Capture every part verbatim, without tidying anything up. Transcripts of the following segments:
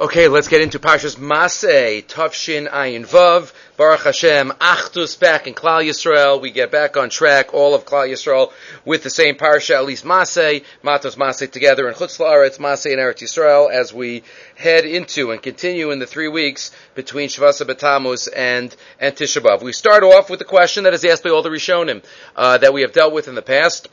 Okay, let's get into Parshas Maseh, Tafshin Ayin Vav, Baruch Hashem, Achdus back in Klal Yisrael. We get back on track, all of Klal Yisrael, with the same Parsha, at least Maseh, Matos Maseh together in Chutz La'aretz, Maseh and Eretz Yisrael, as we head into and continue in the three weeks between Shavasa B'Tammuz and, and Tisha B'Av. We start off with the question that is asked by all the Rishonim, uh, that we have dealt with in the past.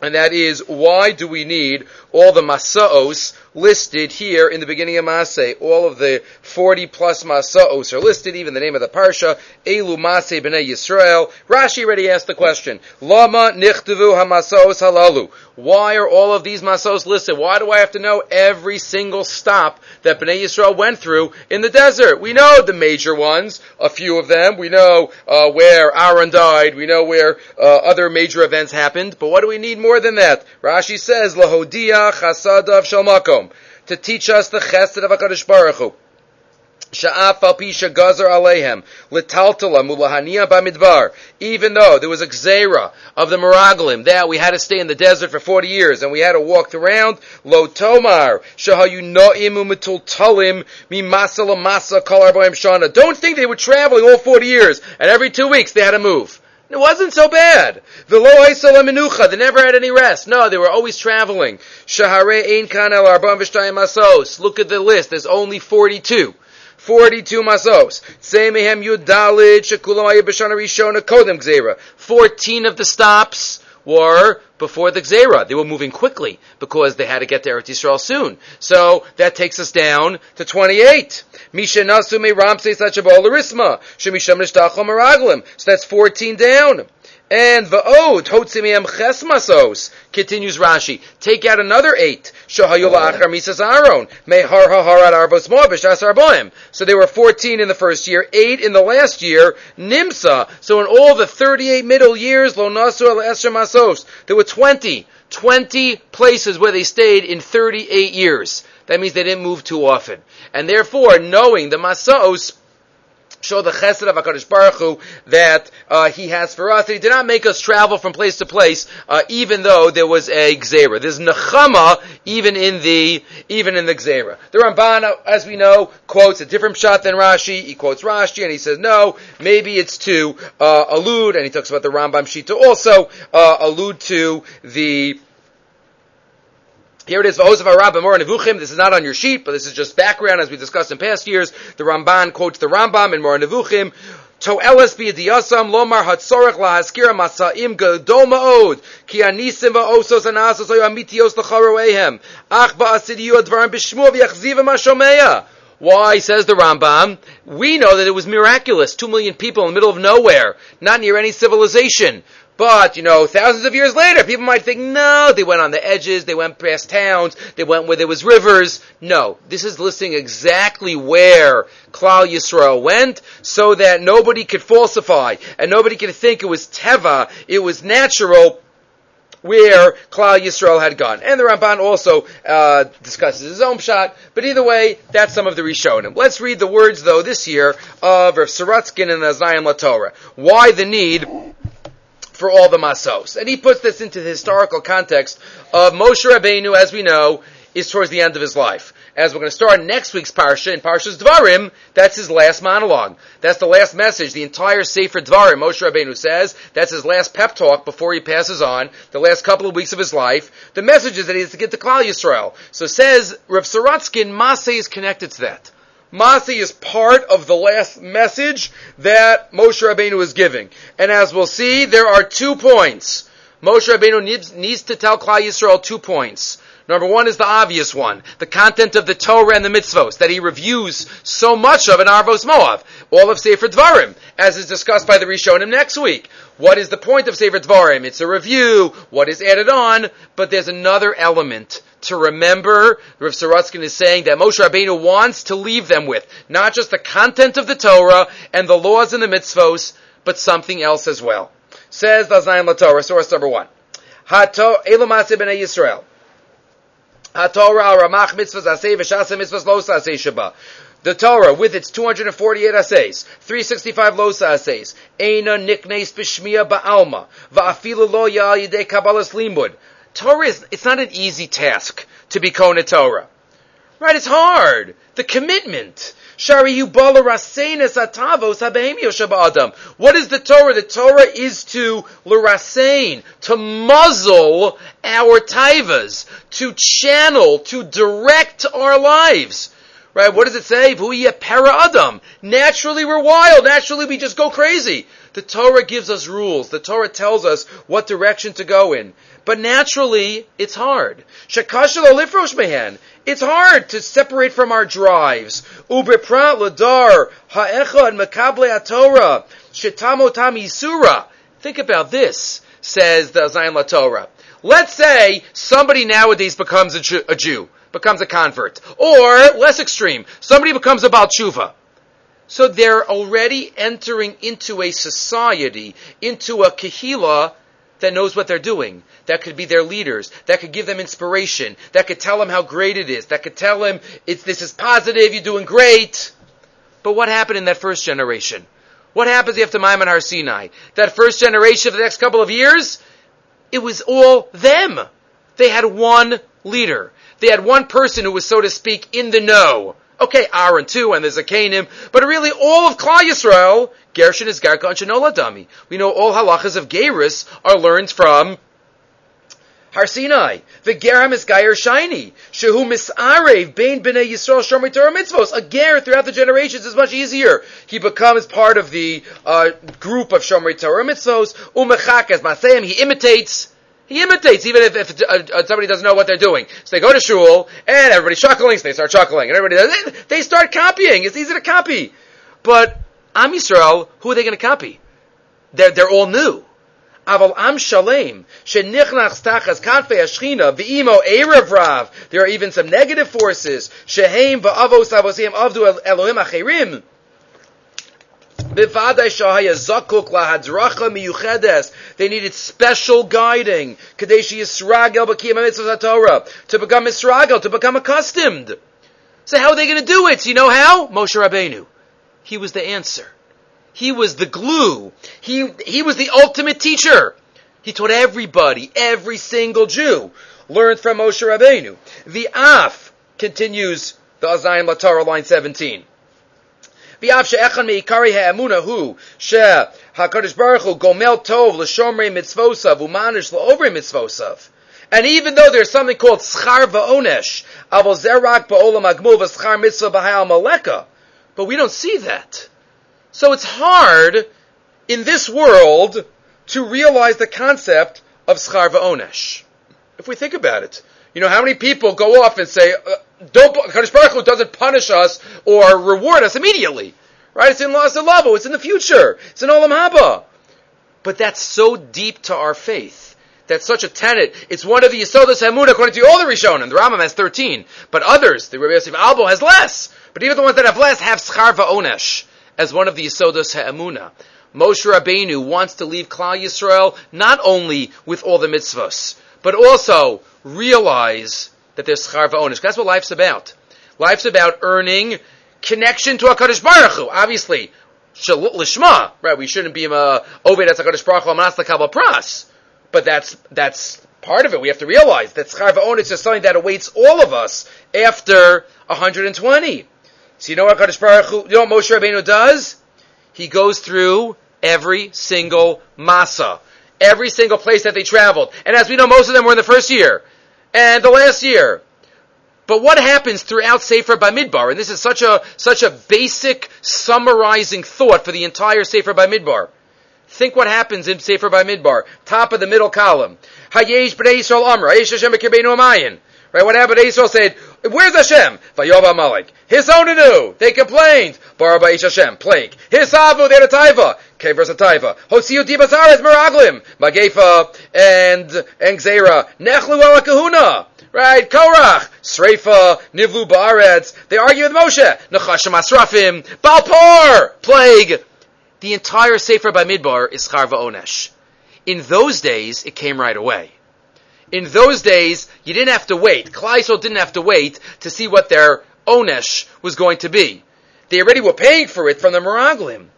And that is, why do we need all the Masa'os listed here in the beginning of Maseh? All of the forty plus Masa'os are listed, even the name of the Parsha, Elu Maseh B'nei Yisrael. Rashi already asked the question, Lama Nichtavu HaMasa'os Halalu. Why are all of these Masa'os listed? Why do I have to know every single stop that B'nai Yisrael went through in the desert? We know the major ones, a few of them. We know uh, where Aaron died. We know where uh, other major events happened. But what do we need more? More than that, Rashi says, "Lahodia chasadav shel makom," to teach us the chesed of Hakadosh Baruch Hu. Sha'af al pi shagazar aleihem letaltalam ulahania bamidbar. Even though there was a gzeira of the Meraglim that we had to stay in the desert for forty years and we had to walk around, lo tomar shahayu noim umetultalim mimasa lamasa kol arbaim shana. Don't think they were traveling all forty years and every two weeks they had to move. It wasn't so bad. They never had any rest. No, they were always traveling. Look at the list. There's only forty-two. forty-two masos. fourteen of the stops were before the Gzeira. They were moving quickly because they had to get to Eretz Yisrael soon. So that takes us down to twenty-eight. So that's fourteen down. And va'od hotzim mehem ches masos, continues Rashi. Take out another eight. Shahayu la'achar misas Aaron mehar ha'harad arbos moab b'shas arboim. So there were fourteen in the first year, eight in the last year. Nimsa. So in all the thirty-eight middle years, lo nasu el esher masos, there were twenty, twenty places where they stayed in thirty-eight years. That means they didn't move too often, and therefore knowing the masos show the chesed of HaKadosh Baruch Hu that uh, he has for us. He did not make us travel from place to place, uh, even though there was a gzeira. There's nechama even in the even in the gzeira. The Ramban, as we know, quotes a different pshat than Rashi. He quotes Rashi and he says, no, maybe it's to uh, allude, and he talks about the Rambam Shita also uh, allude to the. Here it is, this is not on your sheet, but this is just background as we discussed in past years. The Ramban quotes the Rambam in Moreh Nevuchim. To'eles b'yadiyasam lomar hatzorech lahaskira masa'im gadol ma'od ki anisim va'osos anasos hayu amitios l'charoeihem ach ba'asidiyu advarim b'shmu v'yachziv ma'shomeya. Why, says the Rambam, we know that it was miraculous. Two million people in the middle of nowhere, not near any civilization. But, you know, thousands of years later, people might think, no, they went on the edges, they went past towns, they went where there was rivers. No, this is listing exactly where Klal Yisrael went so that nobody could falsify and nobody could think it was teva, it was natural where Klal Yisrael had gone. And the Ramban also uh, discusses his own shot. But either way, that's some of the Rishonim. Let's read the words, though, this year of Rav Sorotskin and Azayim LaTorah. Why the need for all the Masos? And he puts this into the historical context of Moshe Rabbeinu, as we know, is towards the end of his life. As we're going to start next week's Parsha, in Parsha's Dvarim, that's his last monologue. That's the last message, the entire Sefer Dvarim, Moshe Rabbeinu says. That's his last pep talk before he passes on, the last couple of weeks of his life. The message is that he has to get to Klal Yisrael. So says Rav Sorotskin, Maseh is connected to that. Maseh is part of the last message that Moshe Rabbeinu is giving. And as we'll see, there are two points. Moshe Rabbeinu needs, needs to tell Klal Yisrael two points. Number one is the obvious one, the content of the Torah and the mitzvos, that he reviews so much of in Arvos Moav, all of Sefer Dvarim, as is discussed by the Rishonim next week. What is the point of Sefer Dvarim? It's a review, what is added on, but there's another element to remember. Rav Sorotskin is saying that Moshe Rabbeinu wants to leave them with not just the content of the Torah and the laws and the mitzvos, but something else as well. Says the Azayim LaTorah, source number one, Hato Elu Maseh B'nei Yisrael. The Torah, with its two hundred forty-eight assays, three hundred sixty-five losa assays, Eina Niknes Bishmiya Ba'alma, Va'afilu Lo Ya'alidei Kabbalas Limud. Torah, is, it's not an easy task to be Kone Torah. Right? It's hard. The commitment. What is the Torah? The Torah is to l'rasein, to muzzle our taivas, to channel, to direct our lives. Right? What does it say? Naturally we're wild. Naturally we just go crazy. The Torah gives us rules. The Torah tells us what direction to go in. But naturally, it's hard. It's hard to separate from our drives. Think about this, says the Zayin LaTorah. Let's say somebody nowadays becomes a Jew, a Jew, becomes a convert. Or, less extreme, somebody becomes a Baal Tshuva. So they're already entering into a society, into a kahila that knows what they're doing, that could be their leaders, that could give them inspiration, that could tell them how great it is, that could tell them, it's, this is positive, you're doing great. But what happened in that first generation? What happens after Maimon Har Sinai? That first generation for the next couple of years, it was all them. They had one leader. They had one person who was, so to speak, in the know. Okay, Aaron too, and there's a Canaan, but really all of Klal Yisrael, Gershon is Garka and Shanola Dami. We know all halachas of Geirus are learned from Har Sinai. The Geram is Gair Shiny. Shehu Misarev, Bain B'nei Yisrael, Shomrei Torah Mitzvos. A Ger throughout the generations is much easier. He becomes part of the uh, group of Shomrei Torah Mitzvos. Umechak as Maseim, he imitates. He imitates, even if, if uh, somebody doesn't know what they're doing. So they go to shul, and everybody's chuckling, so they start chuckling. And everybody does it. They start copying. It's easy to copy. But Am Yisrael, who are they going to copy? They're, they're all new. Aval Am Shalem, shenichnach tachas kanfei hashchina, v'imo erev rav. There are even some negative forces. Sheheim v'avos avosiem avdu Elohim acherim. They needed special guiding to become Yisragel, to become accustomed. So how are they going to do it? You know how? Moshe Rabbeinu. He was the answer. He was the glue. He, he was the ultimate teacher. He taught everybody, every single Jew, learned from Moshe Rabbeinu. The Af continues the Zayin LaTorah line seventeen. And even though there's something called schar va'onesh, but we don't see that. So it's hard in this world to realize the concept of schar va'onesh. If we think about it, you know, how many people go off and say, uh, Don't, Kadosh Baruch Hu doesn't punish us or reward us immediately, right? It's in Las Alavo. It's in the future. It's in Olam Haba. But that's so deep to our faith. That's such a tenet. It's one of the Yisodos Haemunah according to all the Rishonim. The Rambam has thirteen, but others, the Rabbi Yosef Albo has less. But even the ones that have less have schar va'onesh as one of the Yisodos Haemunah. Moshe Rabbeinu wants to leave Klal Yisrael not only with all the mitzvos, but also realize that there's schar va'onesh. That's what life's about. Life's about earning connection to HaKadosh Baruch Hu. Obviously, lishma, right? We shouldn't be uh, oved as HaKadosh Baruch Hu amanas l'kabel pras. But that's that's part of it. We have to realize that schar va'onesh is something that awaits all of us after one hundred twenty. So you know what HaKadosh Baruch Hu, you know what Moshe Rabbeinu does? He goes through every single masa, every single place that they traveled. And as we know, most of them were in the first year and the last year. But what happens throughout Sefer Bamidbar? And this is such a such a basic summarizing thought for the entire Sefer Bamidbar. Think what happens in Sefer Bamidbar, top of the middle column. Hayesh b'nei Yisrael amra, Hayesh Hashem b'kirbeinu amayin. Right, what happened? Yisrael said, "Where's Hashem?" Vayova Amalek. Hisonenu, they complained. Bara ba'esh Hashem, plague. Hisavu, they had a taiva. Kevers a taiva. Hosiu dibazaret meraglim. Magefa and Engzera. Nechlu ala kahuna. Right, Korach. Sreifa, Nivlu ba'aretz. They argue with Moshe. Nechashim asrafim. Balpor, plague. The entire Sefer Bamidbar is schar va'onesh. In those days, it came right away. In those days, you didn't have to wait. Klal Yisrael didn't have to wait to see what their onesh was going to be. They already were paying for it from the Meraglim.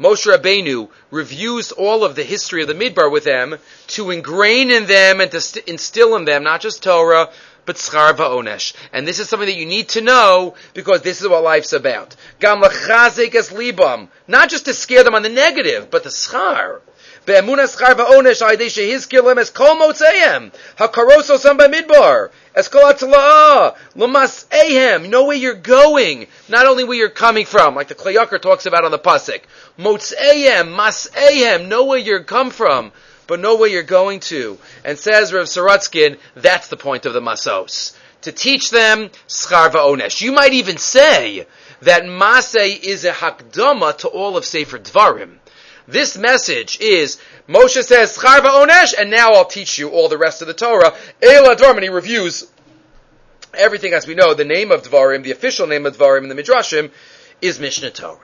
Moshe Rabbeinu reviews all of the history of the Midbar with them to ingrain in them and to instill in them not just Torah, b'tzchar va'onesh. And this is something that you need to know because this is what life's about. Gam l'chazek es libam. Not just to scare them on the negative, but the schar. Be'emunah schar va'onesh ha'idei shehizkir lehem es kol motzeim. Ha'karos osam b'midbar. Es kol hatzla'ah. L'maseihem. Know where you're going, not only where you're coming from, like the Klei Yakar talks about on the pasuk. Motzeim, maseihem. Know where you're come from, but know where you're going to. And says Rav Sorotskin, that's the point of the Masos. To teach them schar va'onesh. You might even say that Maseh is a hakdama to all of Sefer Dvarim. This message is, Moshe says schar va'onesh, and now I'll teach you all the rest of the Torah. Eila Dvarim, and he reviews everything as we know. The name of Dvarim, the official name of Dvarim in the Midrashim, is Mishneh Torah.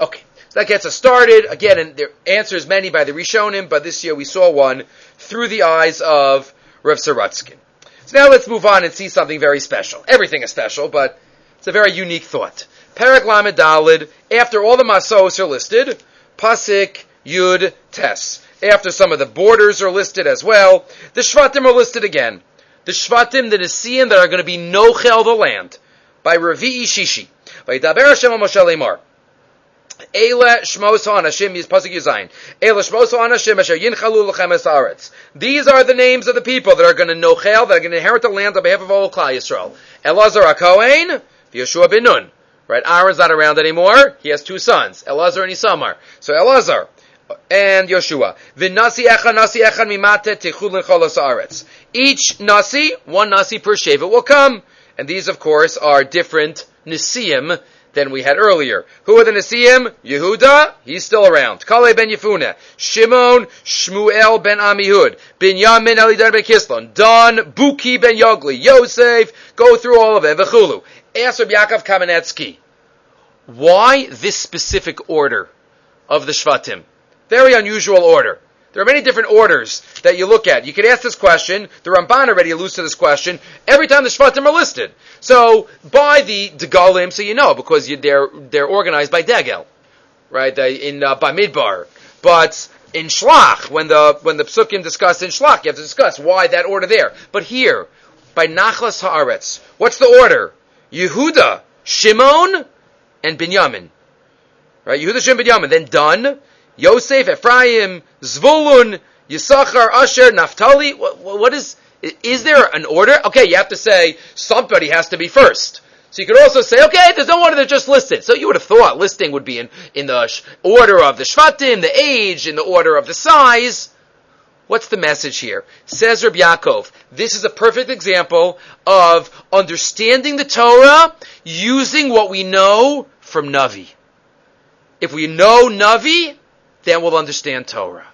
Okay. That gets us started. Again, and there are answers many by the Rishonim, but this year we saw one through the eyes of Rav Sorotskin. So now let's move on and see something very special. Everything is special, but it's a very unique thought. Perek Lamed Daled, after all the Masos are listed, Pasuk Yud Tes. After some of the borders are listed as well, the Shvatim are listed again. The Shvatim, the Nesiim that are going to be Nochel the land, by Revi'i Shishi. Vayidaber Hashem al Moshe leimor. Eila Shmos Hanashim is Pasuk Yuzayin. Eila Shmos Hanashim Asher Yinchalu L'chem Es Haaretz. These are the names of the people that are going to nochel, that are going to inherit the land on behalf of all Klal Yisrael. Elazar HaKohen, Yeshua ben Nun. Right, Aaron's not around anymore. He has two sons, Elazar and Isamar. So Elazar and Yeshua. V'nasi echan, nasi echan mimateh techul l'chol ha'aretz. Each nasi, one nasi per shevet will come. And these, of course, are different nesiim than we had earlier. Who are the Nesiim? Yehuda, he's still around. Kaleh ben Yefuneh, Shimon, Shmuel ben Amihud, Binyamin Elidar ben Kislon, Don, Buki ben Yogli, Yosef, go through all of them, V'chulu. Ask Rabbi Yaakov Kamenetsky, why this specific order of the Shvatim? Very unusual order. There are many different orders that you look at. You could ask this question. The Ramban already alludes to this question every time the Shvatim are listed. So, by the Degalim, so you know, because you, they're they're organized by Degel, right? They, in uh, by Midbar, but in Shlach, when the when the Psukim discuss in Shlach, you have to discuss why that order there. But here, by Nachlas Haaretz, what's the order? Yehuda, Shimon, and Binyamin, right? Yehuda, Shimon, Binyamin, then Don. Yosef, Ephraim, Zvulun, Yisachar, Asher, Naphtali. What, what is, is there an order? Okay, you have to say somebody has to be first. So you could also say, okay, there's no order, they're just listed. So you would have thought listing would be in, in the sh- order of the Shvatim, the age, in the order of the size. What's the message here? Says Reb Yaakov, this is a perfect example of understanding the Torah using what we know from Navi. If we know Navi, then we'll understand Torah.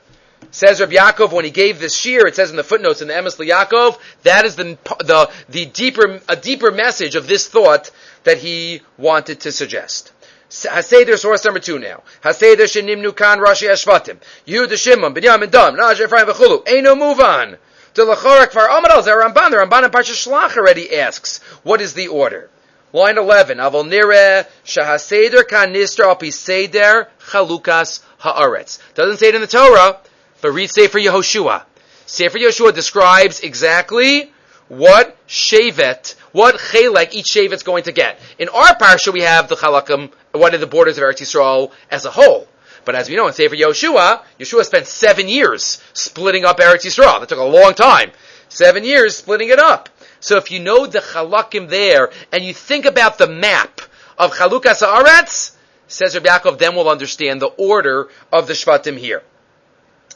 Says Reb Yaakov, when he gave this shir, it says in the footnotes in the Emes LeYaakov, that is the the the deeper a deeper message of this thought that he wanted to suggest. Haseder, source number two now. Haseder shenimnu kan Rashi Ashvatim Yehuda Shimon Binyamin Dam Najah Ephraim v'chulu. Eino move on. The Lachorek Kvar Amar Al Zeh Ramban. The Ramban in Parshas Shlach already asks, what is the order? Line eleven. Avol nireh shehaseder kan nistar al pi seder chalukas haaretz. Doesn't say it in the Torah, but read Sefer Yehoshua. Sefer Yehoshua describes exactly what shevet, what chelek each shevet's going to get. In our parsha, we have the chalakim, one of the borders of Eretz Yisrael as a whole. But as we know in Sefer Yehoshua, Yeshua spent seven years splitting up Eretz Yisrael. That took a long time. Seven years splitting it up. So if you know the chalakim there, and you think about the map of chalukas haaretz, says Reb Yaakov, then we'll understand the order of the Shvatim here.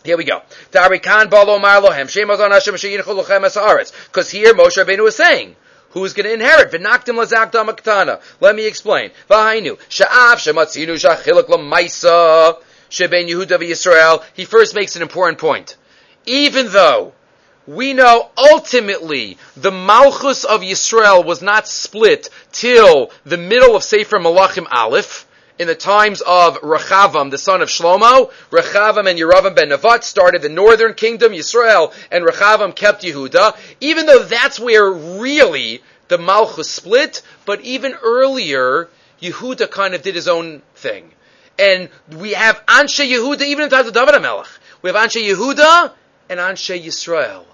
Here we go. Because here Moshe Rabbeinu is saying, who's going to inherit? Let me explain. He first makes an important point. Even though we know ultimately the Malchus of Yisrael was not split till the middle of Sefer Melachim Aleph, in the times of Rechavam, the son of Shlomo. Rechavam and Yeravam ben Nevat started the northern kingdom, Yisrael, and Rechavam kept Yehuda. Even though that's where really the Malchus split, but even earlier, Yehuda kind of did his own thing. And we have Anshe Yehuda, even in the times of David HaMelech. We have Anshe Yehuda and Anshe Yisrael.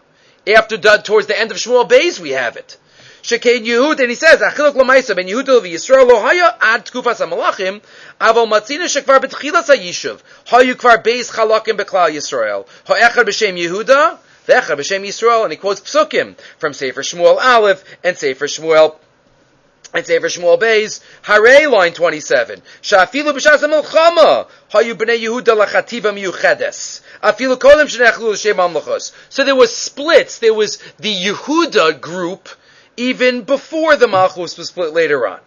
After towards the end of Shmuel Beis, we have it. Shekain Yehud, and he says, "Achilok lemaisa ben Yehud levi Yisrael lo haya ad tkufas hamalachim, avol matzina shekvar betchilas hayishuv hayu kvar beis chalakim beklal Yisrael ha'echad b'shem Yehuda ve'echad b'shem Yisrael." And he quotes psukim from Sefer Shmuel Aleph and Sefer Shmuel. And Sefer Shmuel Beis, Harei, line twenty-seven. Shafilu b'shas ha-melchama, hayu b'nei Yehuda l'chativa miyuchedes. Afilu kodem shenechlu l'shem ha-melchos. So there was splits. There was the Yehuda group even before the Malchus was split later on.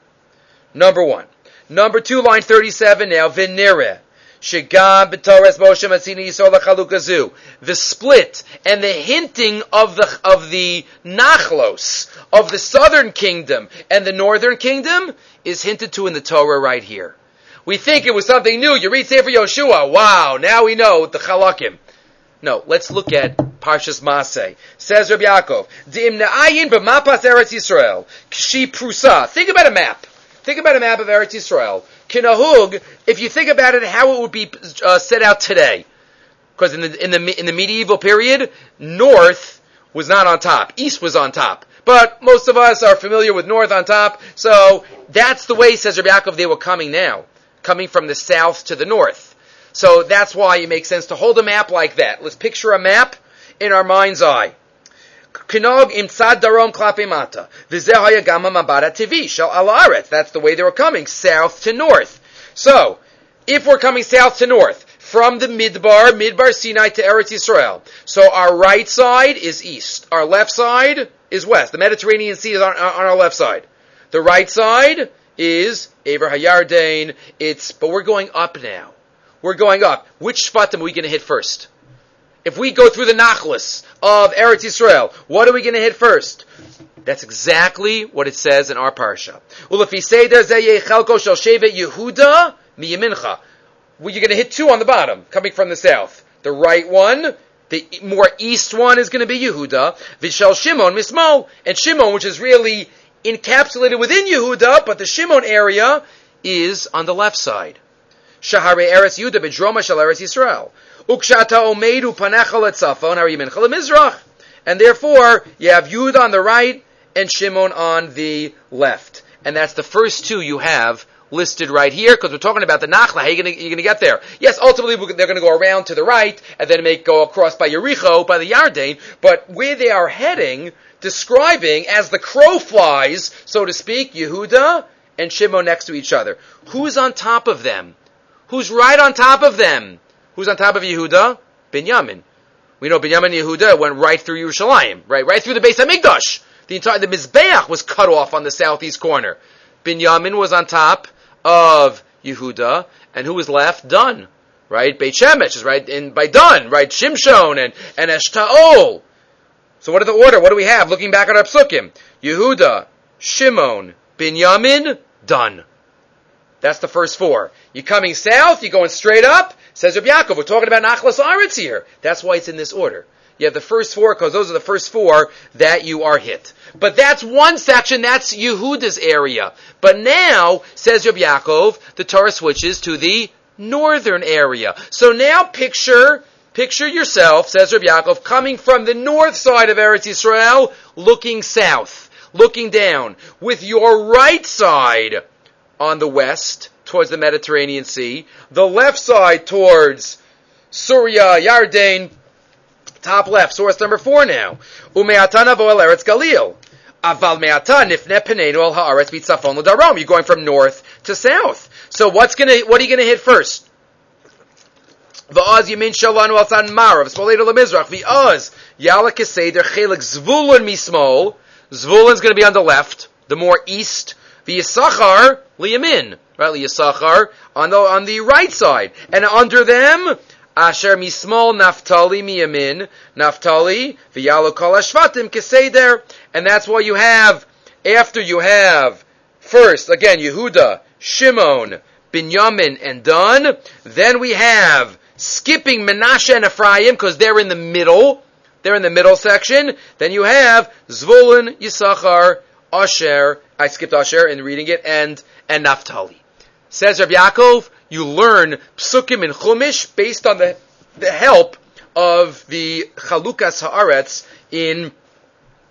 Number one. Number two, line thirty-seven now, V'nireh. Shegam b'tores Moshe Matzini Yisrael l'chalukazu. The split and the hinting of the of the nachlos of the southern kingdom and the northern kingdom is hinted to in the Torah right here. We think it was something new. You read Sefer Yoshua. Wow, now we know the chalakim. No, let's look at Parshas Maseh. Says Rabbi Yaakov, D'im na'ayin b'mapas Eretz Yisrael k'shi prusa. Think about a map. Think about a map of Eretz Yisrael. Kinahug, if you think about it, how it would be uh, set out today, because in the in the in the medieval period, north was not on top, east was on top. But most of us are familiar with north on top, so that's the way, says Rabbi Yaakov, they were coming now, coming from the south to the north. So that's why it makes sense to hold a map like that. Let's picture a map in our mind's eye. Kinog imtzad darom klape mata. V'zeh hayagama mabara tivi shel alaret. That's the way they were coming, south to north. So, if we're coming south to north, from the Midbar, Midbar Sinai to Eretz Yisrael. So our right side is east. Our left side is west. The Mediterranean Sea is on, on our left side. The right side is Ever Hayarden. It's, but we're going up now. We're going up. Which Shvatim are we going to hit first? If we go through the Nachlis of Eretz Yisrael, what are we going to hit first? That's exactly what it says in our parsha. You're going to hit two on the bottom, coming from the south. The right one, the more east one, is going to be Yehuda. V'shel Shimon mismo, and Shimon, which is really encapsulated within Yehuda, but the Shimon area is on the left side. Shahare Eretz Yehuda b'droma shel Eretz Yisrael. And therefore, you have Yud on the right and Shimon on the left. And that's the first two you have listed right here, because we're talking about the Nachla. How are you going to get there? Yes, ultimately they're going to go around to the right and then make go across by Yericho, by the Yarden, but where they are heading, describing as the crow flies, so to speak, Yehuda and Shimon next to each other. Who's on top of them? Who's right on top of them? Who's on top of Yehuda? Binyamin. We know Binyamin and Yehuda went right through Yerushalayim, right, right through the Beis Hamikdash. The entire the Mizbeach was cut off on the southeast corner. Binyamin was on top of Yehuda, and who was left? Dun, right? Beit Shemesh is right in by Dun, right? Shimshon and and Eshtaol. So what are the order? What do we have? Looking back at our psukim, Yehuda, Shimon, Binyamin, Dun. That's the first four. You're coming south, you're going straight up. Says Rabbi Yaakov, we're talking about Nachlas Aretz here. That's why it's in this order. You have the first four, because those are the first four that you are hit. But that's one section, that's Yehuda's area. But now, says Rabbi Yaakov, the Torah switches to the northern area. So now picture, picture yourself, says Rabbi Yaakov, coming from the north side of Eretz Yisrael, looking south, looking down, with your right side on the west, towards the Mediterranean Sea, the left side towards Surya, Yarden, top left, source number four now. Ume'atan avo'el Eretz Galil. Aval me'atan nifne peneinu el ha'aretz mitzafon l'darom. You're going from north to south. So what's gonna, what are you going to hit first? V'oz yamin shalanu al san marav, spoleinu l'mizrach, v'oz yala keseder chelik zvulun mismol. Zvulun's going to be on the left, the more east. V'yisachar liyamin. Right, Yisachar on the on the right side, and under them, Asher Mismol Naftali Miyamin Naftali V'Yalo Kol Hashvatim Keseder, and that's why you have after you have first again Yehuda, Shimon, Binyamin, and Dan. Then we have skipping Menashe and Ephraim because they're in the middle. They're in the middle section. Then you have Zvulun, Yisachar, Asher. I skipped Asher in reading it, and and Naftali. Says Rabbi Yaakov, you learn psukim and chumash based on the, the help of the Chalukas Haaretz in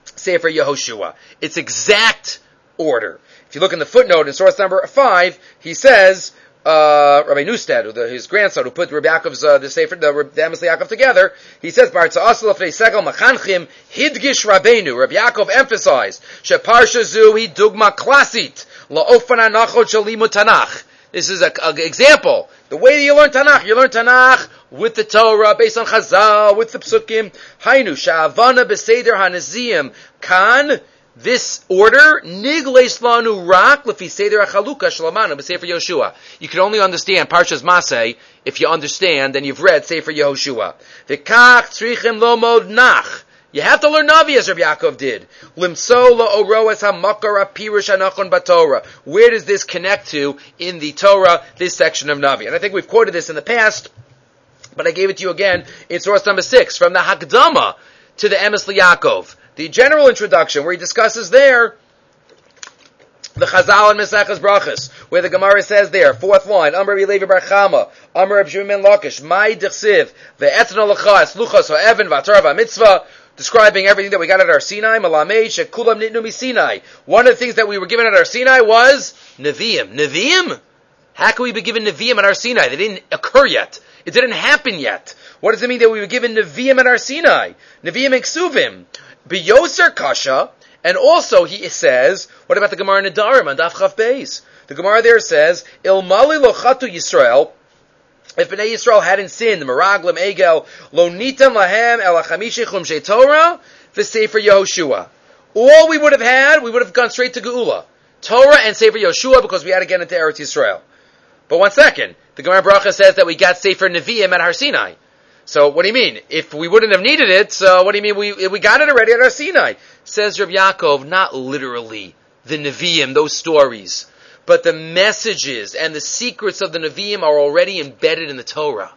Sefer Yehoshua. It's exact order. If you look in the footnote in source number five, he says, uh, Rabbi Neustadt, the, his grandson, who put Rabbi Yaakov's, uh, the Sefer, the Amos Yaakov together, he says, Bar Tza'asel Afnei Segel Machanchim Hidgish Rabbeinu. Rabbi Yaakov emphasized, Sheparsha Zu Hi Dugma Klasit La'ofan Anachot Shalimu Tanach. This is an example. The way you learn Tanakh, you learn Tanakh with the Torah, based on Chazal, with the Psukim. Hainu, Sha'avana B'Seder HaNaziyim. Kan, this order, Nigleis Lanu Rak, Lefi Seder HaChaluka, Shalamanu, B'Sefer Yehoshua. You can only understand Parshas Maseh if you understand and you've read Sefer Yehoshua. V'kach tzrichim lomod nach. You have to learn Navi as Rabbi Yaakov did. Where does this connect to in the Torah, this section of Navi? And I think we've quoted this in the past, but I gave it to you again in source number six, from the Hakdama to the Emes Li'Yaakov. The general introduction where he discusses there the Chazal and Mesachas Brachas, where the Gemara says there, fourth line, Amar Rabbi Levi Bar Chama, Amar Rabbi Shimon ben Lakish, Mai Dichsiv, Ve'etna L'chas, Luchas Ha'evan, V'atar V'mitzvah, describing everything that we got at our Sinai, Malameh, Shekulam Nitnu Mi Sinai. One of the things that we were given at our Sinai was Nevi'im. Nevi'im? How can we be given Nevi'im at our Sinai? They didn't occur yet. It didn't happen yet. What does it mean that we were given Nevi'im at our Sinai? Nevi'im Eksuvim. B'Yoser Kasha. And also, he says, what about the Gemara Nedarim on Daf Chaf Beis? The Gemara there says, Il Mali Lochatu Yisrael. If Bnei Yisrael hadn't sinned, the Meraglim, Egel, Lo Nitam Lahem, El HaChamishi Chumshei Torah, the Sefer Yehoshua. All we would have had, we would have gone straight to Geula. Torah and Sefer Yehoshua, because we had to get into Eretz Yisrael. But one second, the Gemara Bracha says that we got Sefer Nevi'im at Har Sinai. So what do you mean? If we wouldn't have needed it, so what do you mean? We we got it already at Har Sinai. Says Rabbi Yaakov, not literally the Nevi'im, those stories. But the messages and the secrets of the Nevi'im are already embedded in the Torah.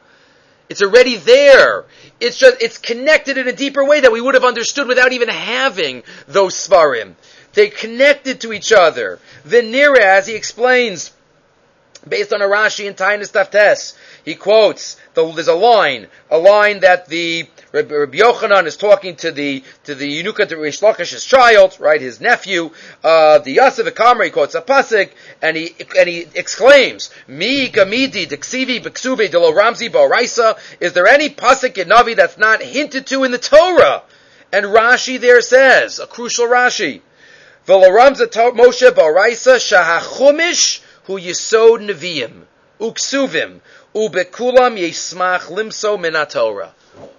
It's already there. It's just, it's connected in a deeper way that we would have understood without even having those Svarim. They connected to each other. The Nira, as he explains, based on a Rashi and Tainis Taftes, he quotes, the, there's a line, a line that the Rabbi Yochanan is talking to the to the Yenuka, to Rish Lakish's child, right, his nephew, uh, the Yosef Akamri, he quotes a pasuk, and he and he exclaims, "Mi gamidi deksivi b'ksube delo ramzi ba'oraisa." Is there any pasuk in Navi that's not hinted to in the Torah? And Rashi there says, a crucial Rashi, "Velo ramza Moshe ba'oraisa shahachumish hu yisod neviim uksuvim ubekulam yismach limso minatorah."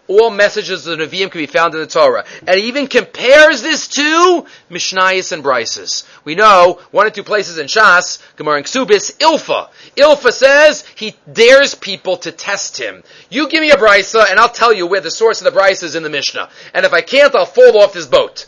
All messages of the Nevi'im can be found in the Torah. And he even compares this to Mishnayos and Braisos. We know, one or two places in Shas, Gemara and Ksubis, Ilfa. Ilfa says he dares people to test him. You give me a Braisa, and I'll tell you where the source of the Braisa is in the Mishnah. And if I can't, I'll fall off this boat.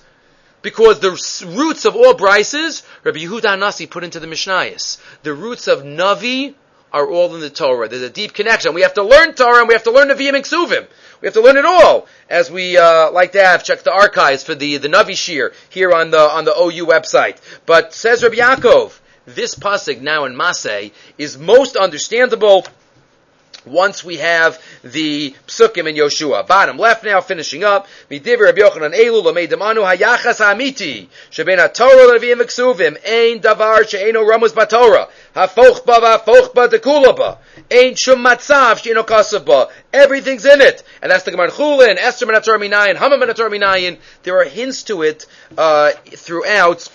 Because the roots of all Braisos, Rabbi Yehuda Hanasi put into the Mishnayos. The roots of Navi are all in the Torah. There's a deep connection. We have to learn Torah, and we have to learn Nevi'im and Ksuvim. We have to learn it all, as we uh, like to have. Check the archives for the the Navi Shir here on the on the O U website. But says Rabbi Yaakov, this pasuk now in Maseh is most understandable once we have the psukim in Yehoshua. Bottom left now, finishing up. Midiv Rabbi Yochanan Elu lameidem anu hayachas hamiti shebein Torah leviim v'ksuvim ein davar she'eino ramos b'Torah hafoch ba vafoch ba dekula ba ein shum matzav she'eino kasav ba. Everything's in it, and that's the Gemara Chulin, Esther ben Ator Minayin, Haman ben Ator Minayin. There are hints to it uh, throughout.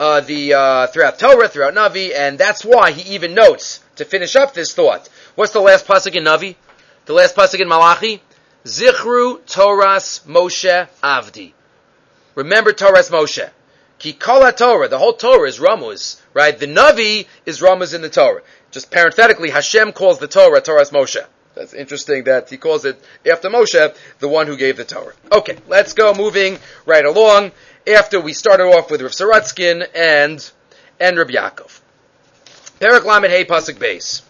Uh, the, uh, throughout Torah, throughout Navi, and that's why he even notes, to finish up this thought, what's the last pasuk in Navi? The last pasuk in Malachi? Zichru Toras Moshe Avdi. Remember Toras Moshe. Ki kol haTorah, the whole Torah is Ramuz, right? The Navi is Ramuz in the Torah. Just parenthetically, Hashem calls the Torah Toras Moshe. That's interesting that he calls it, after Moshe, the one who gave the Torah. Okay, let's go moving right along. After we started off with Rav Saratskin and and Rabbi Yaakov, Perek Lamed Hey Pasuk Beis.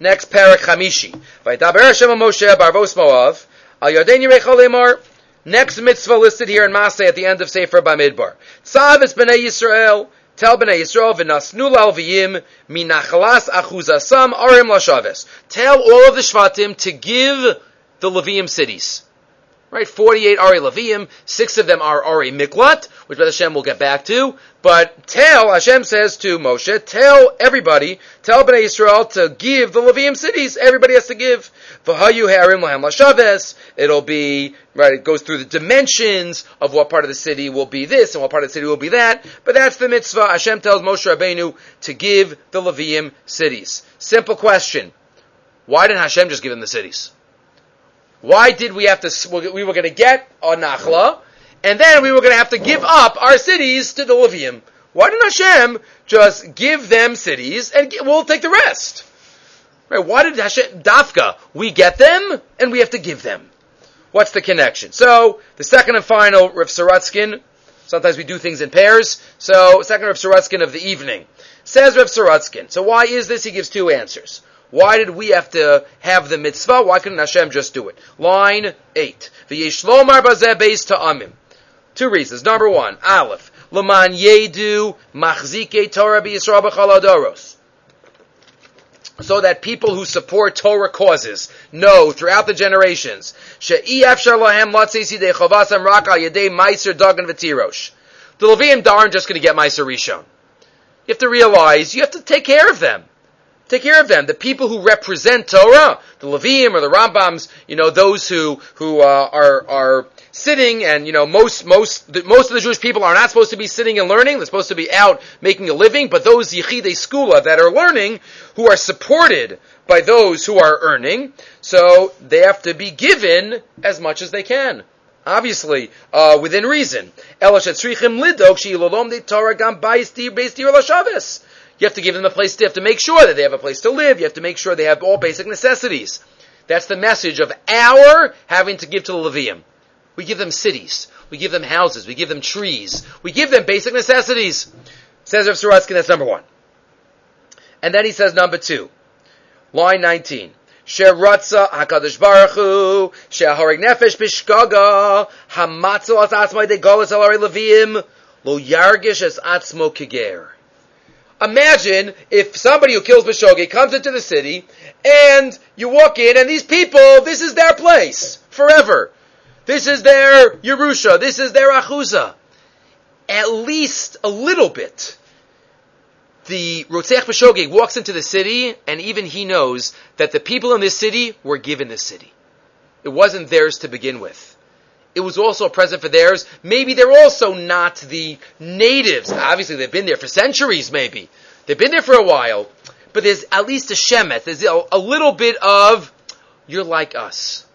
Next Perek Chamishi. Vaydaber Hashem Moshe Barvos Moav Al Yarden Yerecha Lemar. Next mitzvah listed here in Maseh at the end of Sefer Bamidbar. Tzav es Bnei Yisrael. Tell Bnei Yisrael v'nasnu l'alviyim minachalas achuzasam arim lashaves. Tell all of the Shvatim to give the Levium cities. Right? forty-eight are Levium, six of them are Ari Miklat, which B'ezrat Hashem we'll get back to. But tell, Hashem says to Moshe, tell everybody, tell Bnei Yisrael to give the Levium cities. Everybody has to give. V'hayu he'arim lahem l'shaves. It'll be, right, it goes through the dimensions of what part of the city will be this and what part of the city will be that. But that's the mitzvah. Hashem tells Moshe Rabbeinu to give the Levium cities. Simple question. Why didn't Hashem just give them the cities? Why did we have to, we were going to get a Nachla, and then we were going to have to give up our cities to the Levium? Why didn't Hashem just give them cities, and we'll take the rest? Right? Why did Hashem, Dafka, we get them, and we have to give them? What's the connection? So, the second and final Rav Saratskin, sometimes we do things in pairs, so second Rav Saratskin of the evening, says Rav Saratskin. So why is this? He gives two answers. Why did we have to have the mitzvah? Why couldn't Hashem just do it? Line eight. V'yesh lomar bazeh beis ta'amim. Two reasons. Number one, Aleph. L'man yedu machzike Torah b'Yisrael b'chal hadoros. So that people who support Torah causes know throughout the generations she'i afshar lahem latzis yidei chavasam rak al yidei meiser dagan v'tirosh. The Leviim aren't just going to get meiser rishon. You have to realize you have to take care of them. Take care of them. The people who represent Torah, the Leviim or the Rambams, you know, those who who uh, are are sitting, and you know, most most the, most of the Jewish people are not supposed to be sitting and learning. They're supposed to be out making a living. But those Yechidei Skula that are learning, who are supported by those who are earning, so they have to be given as much as they can. Obviously, uh, within reason. You have to give them a place, to have to make sure that they have a place to live. You have to make sure they have all basic necessities. That's the message of our having to give to the Levium. We give them cities. We give them houses. We give them trees. We give them basic necessities. Says Rav Saratskin, that's number one. And then he says number two. Line nineteen. Sheratza HaKadosh Baruch Hu, Sheharig Nefesh Bishkaga, Hamatzal Atzmai De Golas Alari Leviim, Lo Yargish Es Atzmo Keger. Imagine if somebody who kills Meshogi comes into the city, and you walk in, and these people, this is their place, forever. This is their Yerusha, this is their Achuzah. At least a little bit. The Rotzech Meshogi walks into the city, and even he knows that the people in this city were given this city. It wasn't theirs to begin with. It was also a present for theirs. Maybe they're also not the natives. Obviously, they've been there for centuries, maybe. They've been there for a while. But there's at least a shemet. There's a, a little bit of, you're like us.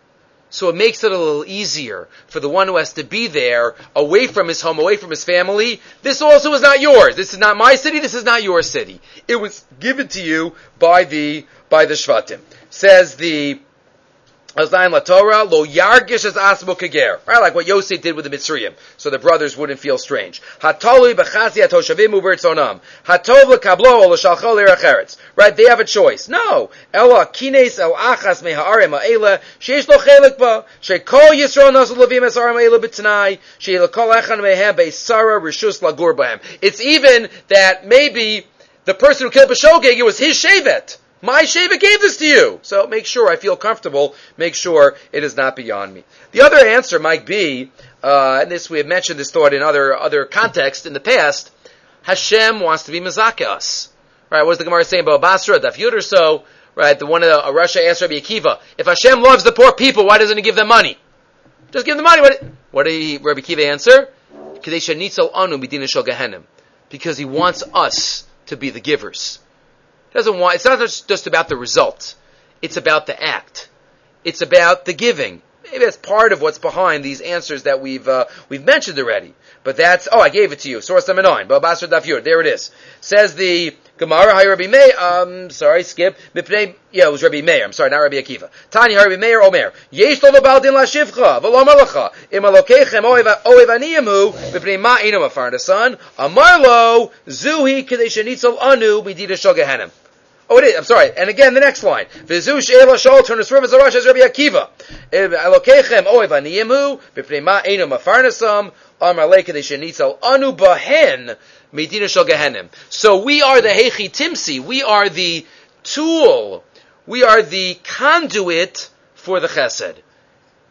So it makes it a little easier for the one who has to be there, away from his home, away from his family. This also is not yours. This is not my city. This is not your city. It was given to you by the by the Shvatim. Says the Azayim LaTorah, Lo Yargish as Asmo Keger. Right, like what Yosef did with the Mitzrayim, so the brothers wouldn't feel strange. Hatolui b'chasi atoshavim ubertzonam. Hatov lekablo o l'shalcho l'iracheretz. Right, they have a choice. No. Ela kines el achas mehaarem ha'ela sheish lo chelik ba shekol Yisrael nasu levim esarem ha'ela b'tnai sheilakol echan mehem beisara rishus lagur b'hem. It's even that maybe the person who killed B'shogeg, it was his shevet. My Sheva gave this to you. So make sure I feel comfortable. Make sure it is not beyond me. The other answer might be, uh, and this we have mentioned this thought in other other contexts in the past, Hashem wants to be Mazaka us. Right, what was the Gemara saying about Basra, Daf Yud or so? Right, the one in uh, Russia asked Rabbi Akiva, if Hashem loves the poor people, why doesn't he give them money? Just give them money. What, what did he, Rabbi Akiva answer? Kadesh Nitzal Anu Bidina Shel Gehenim. Because he wants us to be the givers. Doesn't want, it's not just about the result. It's about the act. It's about the giving. Maybe that's part of what's behind these answers that we've uh, we've mentioned already. But that's, oh, I gave it to you. Source number nine. Babasra Daf Yud. There it is. Says the Gemara, Hi Rabbi Meir, um, sorry, skip. Mipnei, yeah, it was Rabbi Meir. I'm sorry, not Rabbi Akiva. Tani, Hi Rabbi Meir, Omer. Yesh lo v'bal din la shivcha, v'lo malacha. Im alokechem oev aniyemu, mipnei ma inu mafar the son. Amar lo, zuhi kadesh nitzal anu, b'dida shel Gehenim. Oh, it is. I'm sorry. And again, the next line. Vizush Ela Shol turn us from as Arash as Rabbi Akiva. Elokechem oivaniemu b'pnei ma enu mafarnasam amaleke they shenitzal anu bahen medina shel Gehenim. So we are the hechi timsi. We are the tool. We are the conduit for the chesed.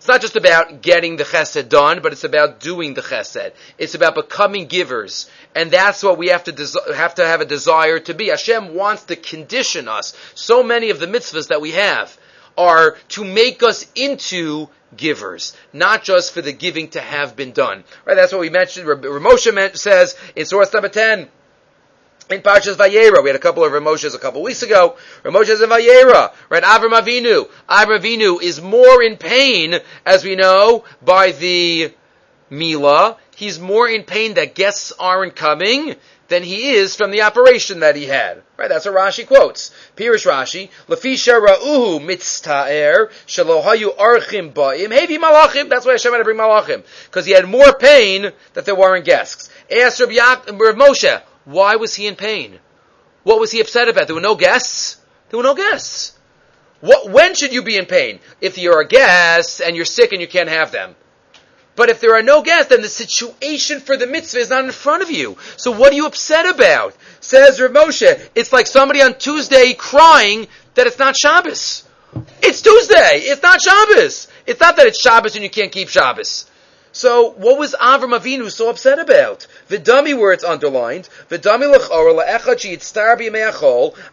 It's not just about getting the chesed done, but it's about doing the chesed. It's about becoming givers. And that's what we have to des- have to have a desire to be. Hashem wants to condition us. So many of the mitzvahs that we have are to make us into givers, not just for the giving to have been done. Right? That's what we mentioned. Reb Moshe says in source number ten, in Parshas Vayera, we had a couple of Reb Moshes a couple of weeks ago. Reb Moshes in Vayera, right? Avram Avinu. Avram Avinu is more in pain, as we know, by the Mila. He's more in pain that guests aren't coming than he is from the operation that he had. Right? That's what Rashi quotes. Pirush Rashi, Lefisha ra'uhu mitzta'er shalohayu archim ba'im hevi malachim. That's why Hashem had to bring malachim, because he had more pain that there weren't guests. Asked Reb Moshe, why was he in pain? What was he upset about? There were no guests. There were no guests. What, when should you be in pain? If you're a guest and you're sick and you can't have them. But if there are no guests, then the situation for the mitzvah is not in front of you. So what are you upset about? Says Reb Moshe, it's like somebody on Tuesday crying that it's not Shabbos. It's Tuesday. It's not Shabbos. It's not that it's Shabbos and you can't keep Shabbos. So what was Avram Avinu so upset about? V'dami, where it's underlined, v'dami l'chor l'echad sheyitztar b'yemei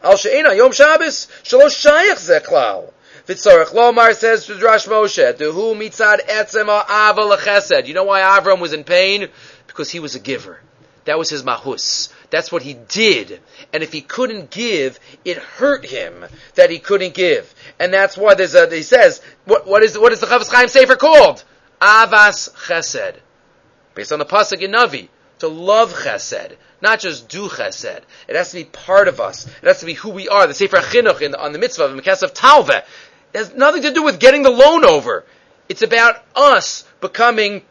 al she'ena yom Shabbos shelo shayach zeklal. V'tzorech lomar, says Midrash Moshe, dehu mitzad etzem ha'ava l'chesed. You know why Avram was in pain? Because he was a giver. That was his mahus. That's what he did. And if he couldn't give, it hurt him that he couldn't give. And that's why there's a, he says, what, what is, what is the Chavetz Chaim Sefer called? Avas Chesed, based on the pasuk in Navi, to love Chesed, not just do Chesed. It has to be part of us. It has to be who we are. The Sefer Chinuch in, on the mitzvah of Mekasef Talveh, it has nothing to do with getting the loan over. It's about us becoming,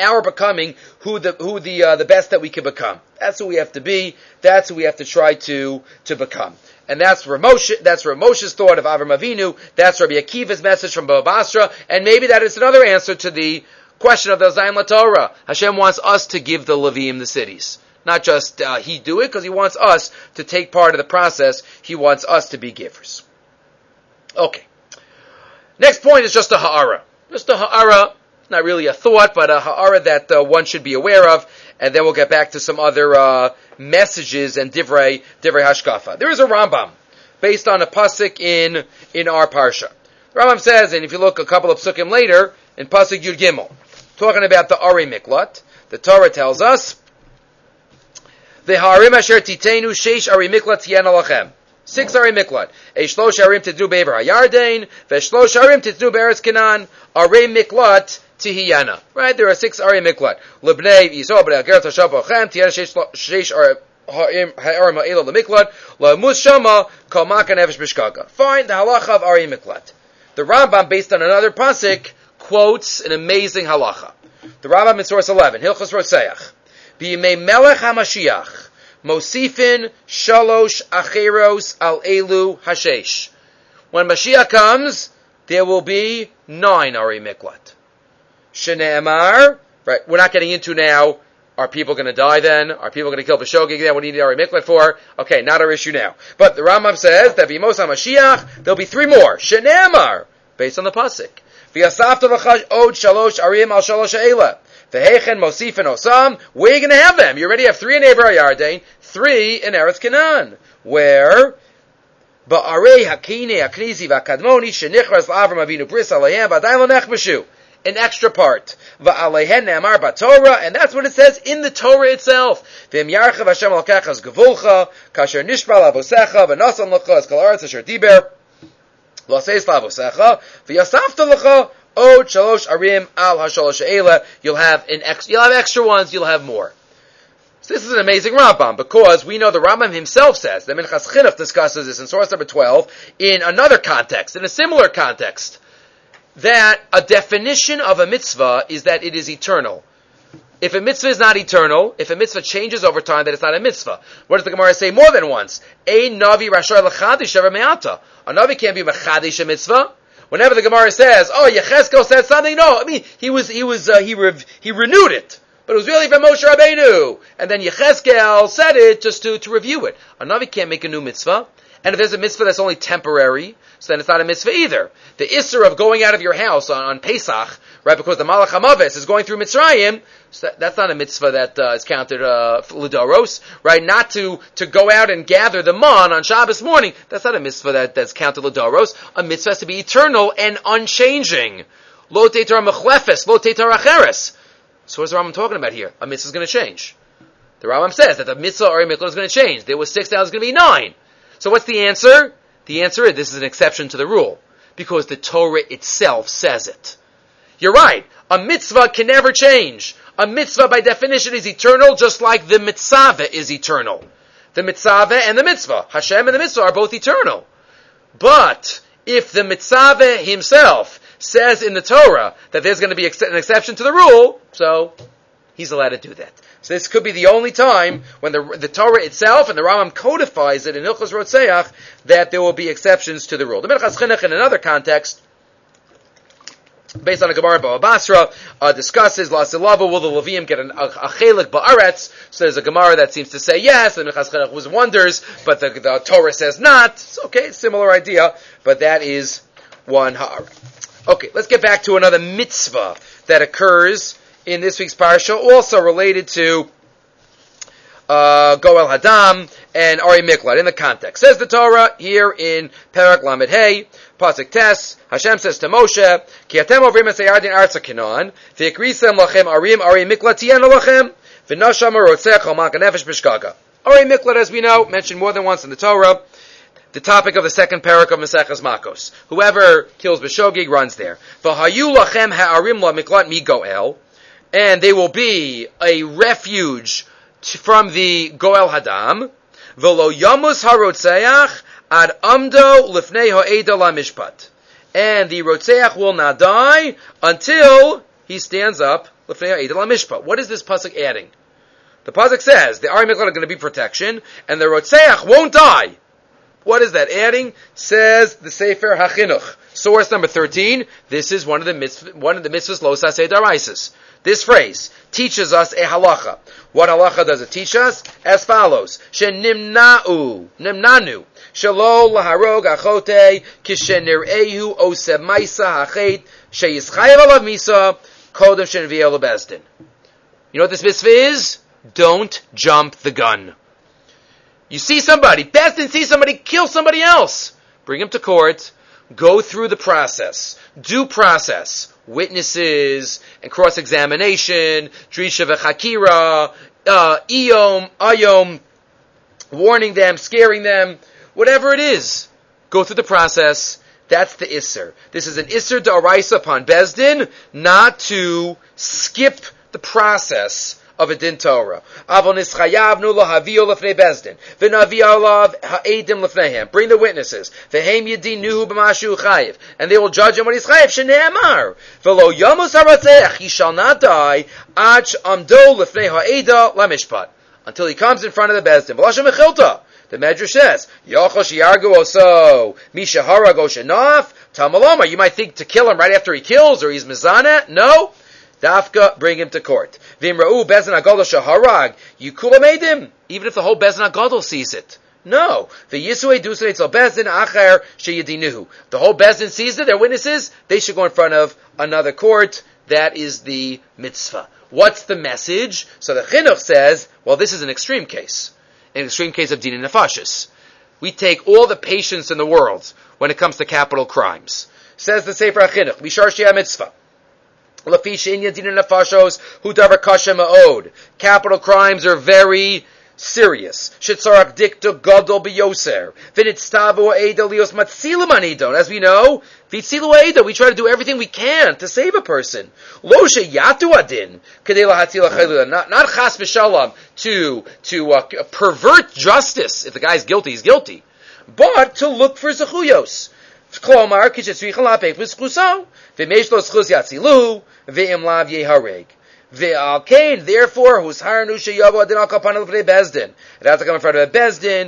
our becoming who the who the uh, the best that we can become. That's who we have to be. That's who we have to try to to become. And that's Reb Moshe, that's Reb Moshe's thought of Avram Avinu. That's Rabbi Akiva's message from Bava Basra. And maybe that is another answer to the question of the Zayim LaTorah. Hashem wants us to give the Levim the cities. Not just uh, he do it, because he wants us to take part of the process. He wants us to be givers. Okay. Next point is just a ha'ara. Just a ha'ara, not really a thought, but a ha'ara that uh, one should be aware of. And then we'll get back to some other uh, messages and divrei divrei hashkafa. There is a Rambam based on a pasuk in in our parsha. The Rambam says, and if you look a couple of psukim later in pasuk Yud Gimel, talking about the Ari Miklot, the Torah tells us the Harim Asher Titenu Sheish Ari Miklot Tiena Lachem. Six Ari Miklot. Eshlosh Arim Titnu Be'er HaYarden, Veshlosh Arim Titnu Be'eretz Canaan, Ari Miklot Tihiyana. Right? There are six Ari Miklat. Lebnei Yisrael b'nei Ager Tashab Ochem Tihiyana Sheish Ha'arim Ha'ela L'Miklat La'amuz Shama Kol Maka Nefesh B'Shkaga. Find the halacha of Ari Miklat. The Rambam, based on another pasuk, quotes an amazing halacha. The Rambam in source eleven, Hilchos Rotzeach. B'yimei Melech HaMashiach Mosifin Shalosh Acheros Al Elu Hashesh. When Mashiach comes, there will be nine Ari Miklat. Shene'emar, right? We're not getting into now, are people going to die then? Are people going to kill B'shogeg then? What do you need Ari Miklat for? Okay, not our issue now. But the Rambam says that V'yimos HaMashiach, there'll be three more. Shene'emar, based on the pasuk. V'yasafta l'cha od shalosh arim al shalosh ha'ela. V'hechen mosif and osam. Where are you going to have them? You already have three in Eber HaYarden, three in Eretz Canaan. Where? Ba'arei ha'kinei ha'knizi v'akadmoni shenichras l'Avram Avinu bris aleihem v'adayin l'nechbeshu. An extra part. Va'alehen ne'amar ba'Torah, and that's what it says in the Torah itself. V'im yarchev Hashem alkachas gevulcha, kasher nishpa lavosecha, v'nasan l'cha, eskal aretz asher diber, l'aseis lavosecha, v'yasafta l'cha, od shalosh arim al hashalosh eila. You'll have an ex- you'll have extra ones, you'll have more. So this is an amazing Rambam, because we know the Rambam himself says, the Minchas Chinuch discusses this in source number twelve, in another context, in a similar context, that a definition of a mitzvah is that it is eternal. If a mitzvah is not eternal, if a mitzvah changes over time, then it's not a mitzvah. What does the Gemara say more than once? A navi rashar l'chadish ever me'ata. A navi can't be mechadish a mitzvah. Whenever the Gemara says, "Oh, Yechezkel said something," no, I mean he was he was uh, he re- he renewed it. but it was really from Moshe Rabbeinu. And then Yechezkel said it just to, to review it. A Navi can't make a new mitzvah. And if there's a mitzvah that's only temporary, so then it's not a mitzvah either. The Isser of going out of your house on, on Pesach, right, because the Malach HaMaves is going through Mitzrayim, so that, that's not a mitzvah that uh, is counted uh, L'doros, right? Not to, to go out and gather the man on Shabbos morning, that's not a mitzvah that, that's counted L'doros. A mitzvah has to be eternal and unchanging. Lo Teitar Mechlefes, Lo Teitar Acheres. So what is the Rambam talking about here? A mitzvah is going to change. The Rambam says that the mitzvah or a mitzvah is going to change. There was six, now it's going to be nine. So what's the answer? The answer is this is an exception to the rule, because the Torah itself says it. You're right. A mitzvah can never change. A mitzvah by definition is eternal, just like the mitzvah is eternal. The mitzvah and the mitzvah, Hashem and the mitzvah, are both eternal. But if the mitzvah himself says in the Torah that there's going to be an exception to the rule, so he's allowed to do that. So this could be the only time when the, the Torah itself and the Rambam codifies it in Hilchos Rotzeach that there will be exceptions to the rule. The Minchas Chinuch, in another context, based on a Gemara in Bava Basra, uh, discusses La Silava, will the Levium get an, a, a chelik ba'aretz? So there's a Gemara that seems to say yes, the Minchas Chinuch was wonders, but the, the Torah says not. It's okay, similar idea, but that is one ha'ara. Okay, let's get back to another mitzvah that occurs in this week's parsha, also related to uh, Goel Hadam and Ari Miklat. In the context, says the Torah here in Perek Lamed Hey, Pasuk Tes, Hashem says to Moshe, Ki atem ovrim es hayardin artsa Kanaan, v'ikrisem lachem arim Ari Miklat tiyen lachem, v'nasham rotzech hamalka nefesh b'shkaga. Ari Miklat, as we know, mentioned more than once in the Torah, the topic of the second parak of Maseches Makos. Whoever kills B'shogig runs there. V'hayu lachem ha'arim la Miklat mi Goel. And they will be a refuge t- from the Goel Hadam. V'lo yamus harotzeach ad amdo lifnei ha'eda la mishpat. And the rotzeach will not die until he stands up lifnei ha'eda la mishpat. What is this pasuk adding? The pasuk says the Ari Miklat are going to be protection, and the rotzeach won't die. What is that adding? Says the Sefer HaChinuch, source number thirteen. This is one of the mitzv- one of the mitzvahs Lo Saseh Daraisis. This phrase teaches us a halacha. What halacha does it teach us? As follows: Shenimna'u, nimnanu, shelo laharog achotei, kishenir'ehu oseb ma'isa hachet, sheyischayel alav misa, kodem shenviel lebezdin. You know what this mitzvah is? Don't jump the gun. You see somebody, Besdin sees somebody, kill somebody else. Bring him to court. Go through the process. Due process. Witnesses and cross-examination, drisha v'chakira, uh, iyom, ayom, warning them, scaring them, whatever it is. Go through the process. That's the isser. This is an isser d'oraisa upon Besdin, not to skip the process of a din Torah. Bring the witnesses. And they will judge him what he's chayev. He shall not die until he comes in front of the Bezdin. The Medrash says, Tamaloma. You might think to kill him right after he kills, or he's mizana. No. Dafka, bring him to court. V'imra'u bezin hagadol sheharag, yikulam edim, even if the whole bezin hagadol sees it. No. V'yisui dusin etzel bezin acher sheyedinuhu. The whole bezin sees it, their witnesses, they should go in front of another court. That is the mitzvah. What's the message? So the Chinuch says, well, this is an extreme case. An extreme case of dina nefashis. We take all the patience in the world when it comes to capital crimes. Says the Sefer HaChinuch, Mishar Shei HaMitzvah. Capital crimes are very serious. As we know, we try to do everything we can to save a person. Not chas v'shalom to, to uh, pervert justice. If the guy's guilty, he's guilty. But to look for zechuyos. Therefore, who's It has to come in front of a bezdin,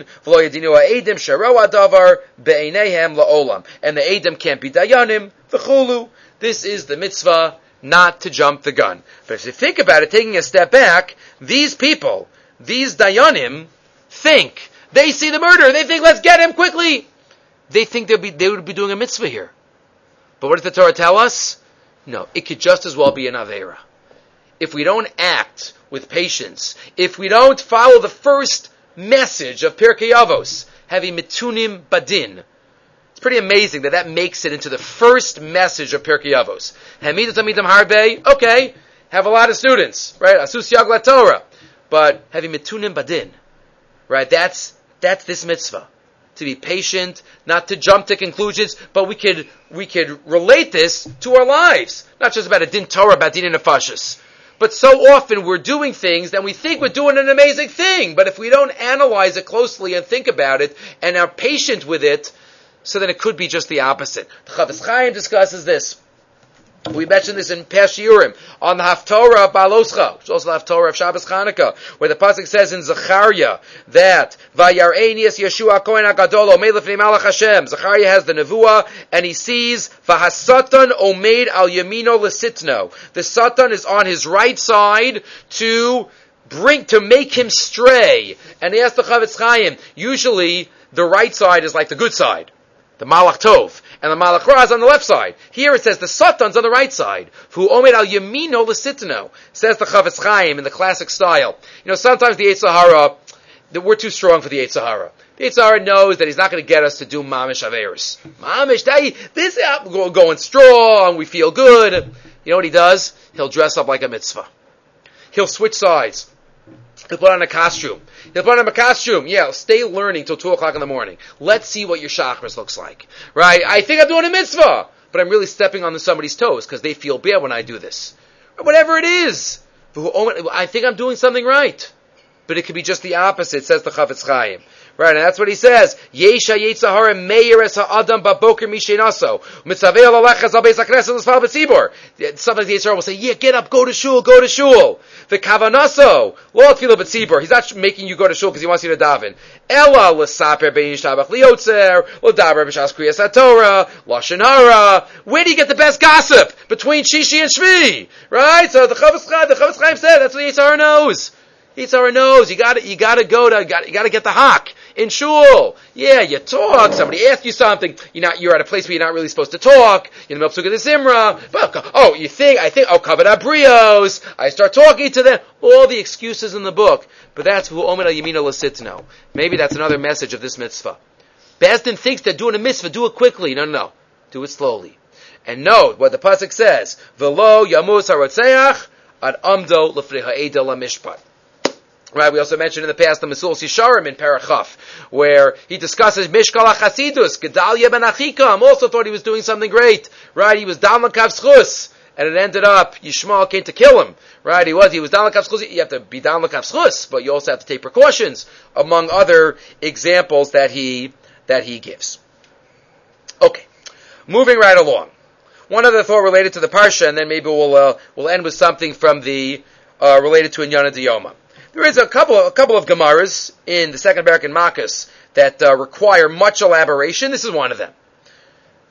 and the Edom can't be dayanim. This is the mitzvah not to jump the gun. But if you think about it, taking a step back, these people, these Dayanim, think. They see the murder. They think, let's get him quickly. They think they'd be, they would be doing a mitzvah here. But what did the Torah tell us? No, it could just as well be an Aveira. If we don't act with patience, if we don't follow the first message of Pirkei Avos, having mitunim badin, it's pretty amazing that that makes it into the first message of Pirkei Avos. Hamid Tamidim Harbei, okay, have a lot of students, right? Asus Yaglat Torah, but having mitunim badin, right? That's that's this mitzvah. To be patient, not to jump to conclusions, but we could we could relate this to our lives. Not just about a din Torah, about din and nefashis. But so often we're doing things that we think we're doing an amazing thing. But if we don't analyze it closely and think about it and are patient with it, so then it could be just the opposite. The Chavetz Chaim discusses this. We mentioned this in Peshiurim on the Haftorah of Baal Oscha, which is also the Haftorah of Shabbos Chanukah, where the pasuk says in Zechariah that Vayar'enius Yeshua Kohen Hagadol Omed Lifnei Malach Hashem. Zechariah has the nevuah, and he sees Vahasatan Omed Al Yamino Lesitno. The Satan is on his right side to bring to make him stray. And he asked the Chavetz Chaim. Usually, the right side is like the good side. The Malach Tov, and the Malach Ra is on the left side. Here it says the Satan's on the right side. Who omed al yamino l'sitno, says the Chavetz Chaim in the classic style. You know, sometimes the Yetzer Hara, we're too strong for the Yetzer Hara. The Yetzer Hara knows that he's not going to get us to do mamish averis. Mamish, they, this we're going strong, we feel good. You know what he does? He'll dress up like a mitzvah. He'll switch sides. He'll put on a costume. He'll put on a costume. Yeah, stay learning till two o'clock in the morning. Let's see what your chakras looks like. Right? I think I'm doing a mitzvah, but I'm really stepping on somebody's toes because they feel bad when I do this. Or whatever it is. I think I'm doing something right. But it could be just the opposite, says the Chavetz Chaim. Right, and that's what he says. Yesha Yitzhahara Meir Es Ha'adam Baboker Mishenaso. Mitzaveh Alalech Hazal Beis HaKnesset L'sfal B'tzibor. Sometimes the Yitzhahara will say, yeah, get up, go to shul, go to shul. The Kavanaso. Lo Tfila B'tzibor. He's not making you go to shul because he wants you to daven. Ela L'saper Ben Yishtabach Liotzer. L'daber B'shas Kriyas HaTorah. Lashon Hara. Where do you get the best gossip? Between Shishi and Shmi. Right? So the Chavetz Chaim, the Chavetz Chaim said, that's what the Yitzhahara knows. Yitzhahara knows. You gotta, you gotta go to, you gotta, you gotta get the hak. In shul, yeah, you talk. Somebody asks you something. You're not. You're at a place where you're not really supposed to talk. You're in the middle of the Zimra. Oh, you think? I think. Oh, kavod abrios. I start talking to them. All the excuses in the book. But that's who omed al yamino l'sitno. Maybe that's another message of this mitzvah. Besdin thinks they're doing a mitzvah. Do it quickly. No, no, no. Do it slowly. And note what the pasuk says: "V'lo yamus harotzeach ad amdo l'fnei ha'eda lamishpat." Right, we also mentioned in the past the Mesul Sisharim in Parachaf, where he discusses Mishkal HaChasidus, Gedalia ben Achikam, also thought he was doing something great. Right, he was down on Kav Schus, and it ended up, Yishmael came to kill him. Right, he was, he was down on Kav Schus, you have to be down on Kav Schus, but you also have to take precautions, among other examples that he, that he gives. Okay, moving right along. One other thought related to the Parsha, and then maybe we'll, uh, we'll end with something from the, uh, related to Inyana D'Yoma. There is a couple, a couple of Gemaras in the Second American Makkas that uh, require much elaboration. This is one of them.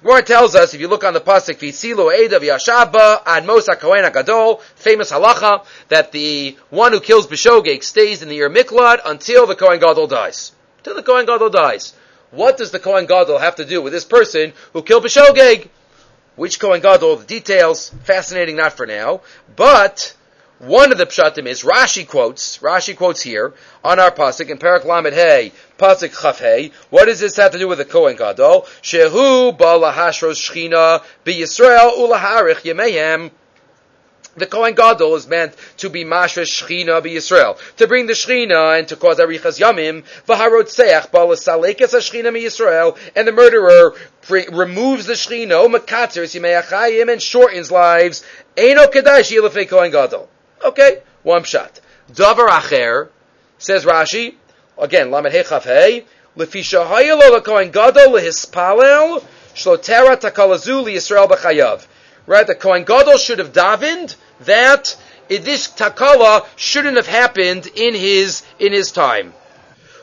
Gemara tells us, if you look on the pasuk, "V'tzilu Eidav Yashaba Ad Mosa Kohen Gadol," famous halacha that the one who kills Bishogeg stays in the Ir Miklad until the Kohen Gadol dies. Until the Kohen Gadol dies. What does the Kohen Gadol have to do with this person who killed Bishogeg? Which Kohen Gadol? The details fascinating, not for now, but. One of the pshatim is Rashi quotes, Rashi quotes here, on our pasuk, in Perek Lamed Hey, pasuk Chaf Hey, what does this have to do with the Kohen Gadol? Shehu ba'la hashros shchina b'Yisrael ulaharich yemehem. The Kohen Gadol is meant to be mashresh shchina b'Yisrael, to bring the shchina and to cause arichas yamim, v'harotzeach ba'la salekes hashchina b'Yisrael, and the murderer pre- removes the shchina, mekatzers yemeachayim, and shortens lives, eino kedai sheyeh lefnei Kohen Gadol. Okay, one shot. Davar acher, says Rashi, again, Lamed Hey Chaf Hey, Lefi shahayel lo l'Kohen Gadol lehispalel shlotera takalazu liyisrael b'chayav. Right, the Kohen Gadol should have davened that this takala shouldn't have happened in his in his time.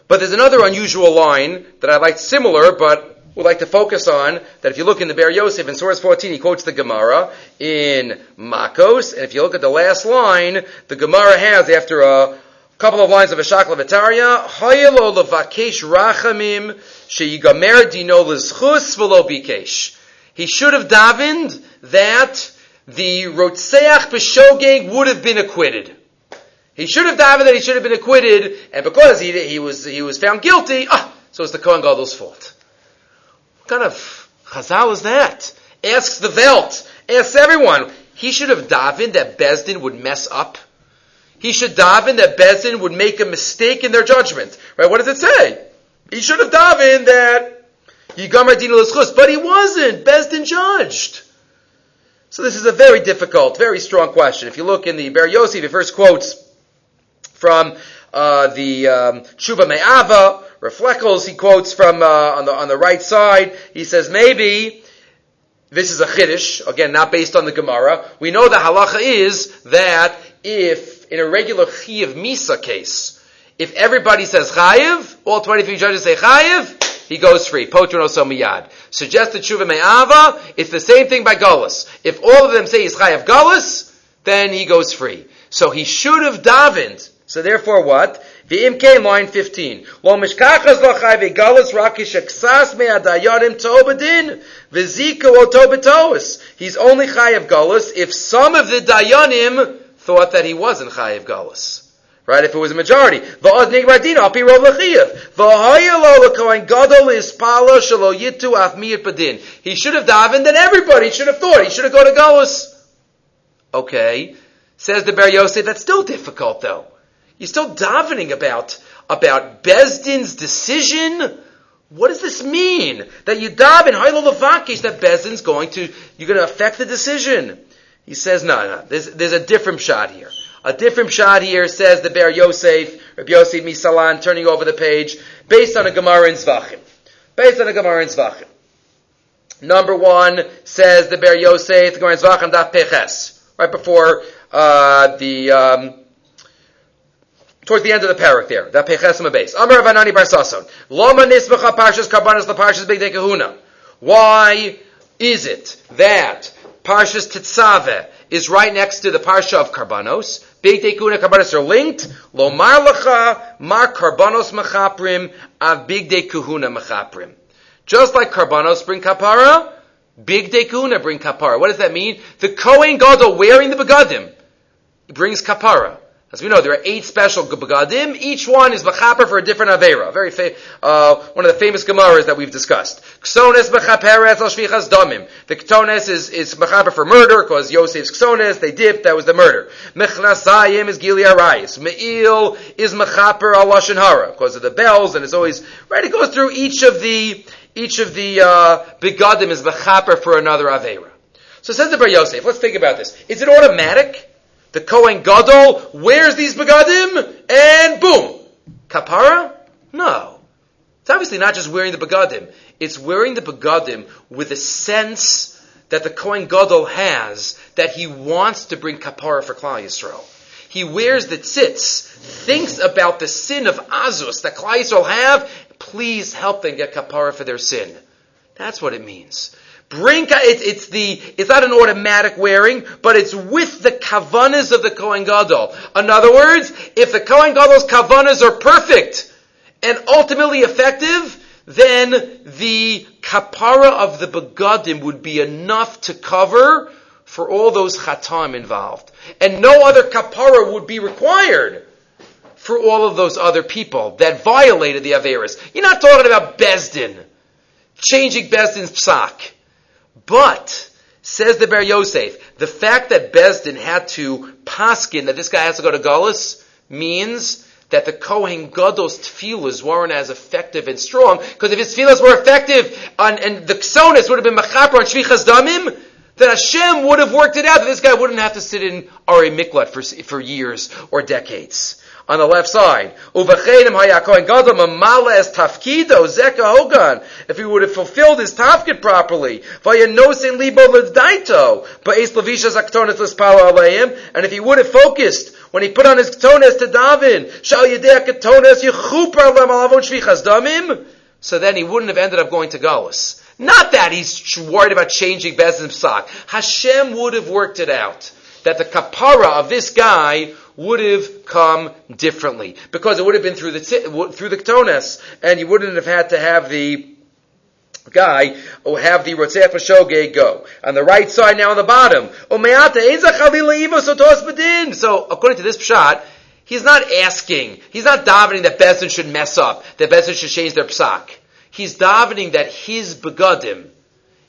But there's another unusual line that I like similar, but We'd like to focus on that. If you look in the Be'er Yosef in source fourteen, he quotes the Gemara in Makos, and if you look at the last line, the Gemara has, after a couple of lines of a Shakla V'Tarya, Hayelo levakesh rachamim sheyigamer dino lizchus v'lo bikesh. He should have davened that the Rotzeach B'Shogeg would have been acquitted. He should have davened that he should have been acquitted, and because he he was he was found guilty, ah, so it's the Kohen Gadol's fault. What kind of chazal is that? Asks the Velt. Asks everyone. He should have davened that Beis Din would mess up. He should daven that Beis Din would make a mistake in their judgment. Right? What does it say? He should have davened that Yigamer Din L'Zchus, but he wasn't. Beis Din judged. So this is a very difficult, very strong question. If you look in the Be'er Yosef, he first quotes from uh, the um, Tshuva Me'ava. Reflectals, he quotes from uh, on the on the right side. He says maybe this is a chiddush, again not based on the Gemara. We know the halacha is that if in a regular Chiyav Misa case, if everybody says Chayiv, all twenty-three judges say Chayiv, he goes free. Potur oso miyad. Suggested Tshuva Me'ava. It's the same thing by Golas. If all of them say he's Chayiv Golas, then he goes free. So he should have davened. So therefore, what? V'imkein, line fifteen. Lo mishkachas lo chayve galus rakish aksas me'adayarim to'obadin v'zika o to'obatois. He's only chayav galus if some of the dayanim thought that he wasn't chayav galus. Right? If it was a majority. V'od nigradin api rov lechiyav. V'hoyelo lekohen gadol ispala shelo yitu afmiyat padin. He should have davened that everybody should have thought he should have gone to galus. Okay. Says the Be'er Yosef, that's still difficult though. You're still davening about, about Beis Din's decision? What does this mean? That you daven, Haylo Levakish, that Beis Din's going to, you're going to affect the decision. He says, no, no, there's, there's a different shot here. A different shot here, says the Be'er Yosef, Rabbi Yosef Misalan, turning over the page, based on a Gemara in Zvachim. Based on a Gemara in Zvachim. Number one, says the Be'er Yosef, the Gemara in Zvachim, Daf Peches. Right before uh, the... Um, Towards the end of the parak there, that Pechesim base. Amar Avanani Bar Sason. Loma nismacha parshas karbanos leparshas b'gdei kahuna. Why is it that parshas Tetzaveh is right next to the parsha of karbanos? B'gdei kahuna karbanos are linked. Lomar lecha mar karbanos mechaprim av b'gdei kahuna mechaprim. Just like karbanos bring kapara, b'gdei kahuna bring kapara. What does that mean? The Kohen Gadol wearing the begadim brings kapara. As we know, there are eight special begadim. Each one is mechaper for a different avera. Very fa- uh, one of the famous gemaras that we've discussed. Ksones mechaperes al shvichas damim. The ksones is is mechaper for murder because Yosef's ksones they dipped. That was the murder. Mechnasayim is gili arayis. Meil is mechaper al lashon hara because of the bells, and it's always right. It goes through each of the each of the uh, begadim is mechaper for another avera. So says the Bar Yosef. Let's think about this. Is it automatic? The Kohen Gadol wears these begadim, and boom, kapara? No. It's obviously not just wearing the begadim. It's wearing the begadim with a sense that the Kohen Gadol has that he wants to bring kapara for Klal Yisrael. He wears the tzitz, thinks about the sin of Azus that Klal Yisrael have. Please help them get kapara for their sin. That's what it means. Bring, it's, it's the, it's not an automatic wearing, but it's with the kavanas of the Kohen Gadol. In other words, if the Kohen Gadol's kavanas are perfect and ultimately effective, then the kapara of the begadim would be enough to cover for all those chatam involved. And no other kapara would be required for all of those other people that violated the averis. You're not talking about Beis Din, changing Beis Din's psak. But, says the Be'er Yosef, the fact that Beis Din had to paskin, that this guy has to go to Galus, means that the Kohen Gadol's tefillahs weren't as effective and strong, because if his tefillahs were effective, on, and the Ksonis would have been mechaper on Shvichas Damim, then Hashem would have worked it out, that this guy wouldn't have to sit in Ari Miklat for, for years or decades. On the left side, if he would have fulfilled his tafkid properly, and if he would have focused when he put on his ketones to daven, So then he wouldn't have ended up going to Galus. Not that he's worried about changing Bezdin Psak. Hashem would have worked it out that the kapara of this guy would have come differently, because it would have been through the through the Ketones, and you wouldn't have had to have the guy or have the Rotzeh Pashogeh go on the right side. Now on the bottom, so according to this pshat, he's not asking, he's not davening that Bezdin should mess up, that Bezdin should change their psak. He's davening that his begadim,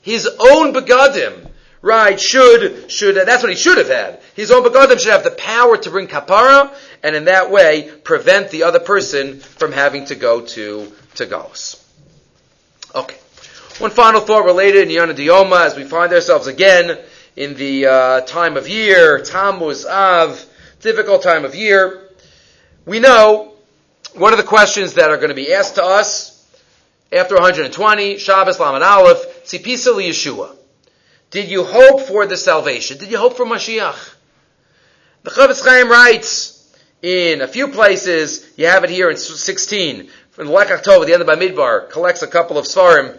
his own begadim, right, should, should, that's what he should have had. His own begadim should have the power to bring kapara, and in that way, prevent the other person from having to go to, to Galus. Okay. One final thought related in Yonah D'Yoma, as we find ourselves again in the uh, time of year, Tammuz Av, difficult time of year. We know one of the questions that are going to be asked to us after one hundred twenty, Shabbos Lamed Aleph, Tzipisa Liyeshua. Did you hope for the salvation? Did you hope for Mashiach? The Chavetz Chaim writes in a few places, you have it here in sixteen, from the Lekach Tov at the end of Bamidbar, collects a couple of Svarim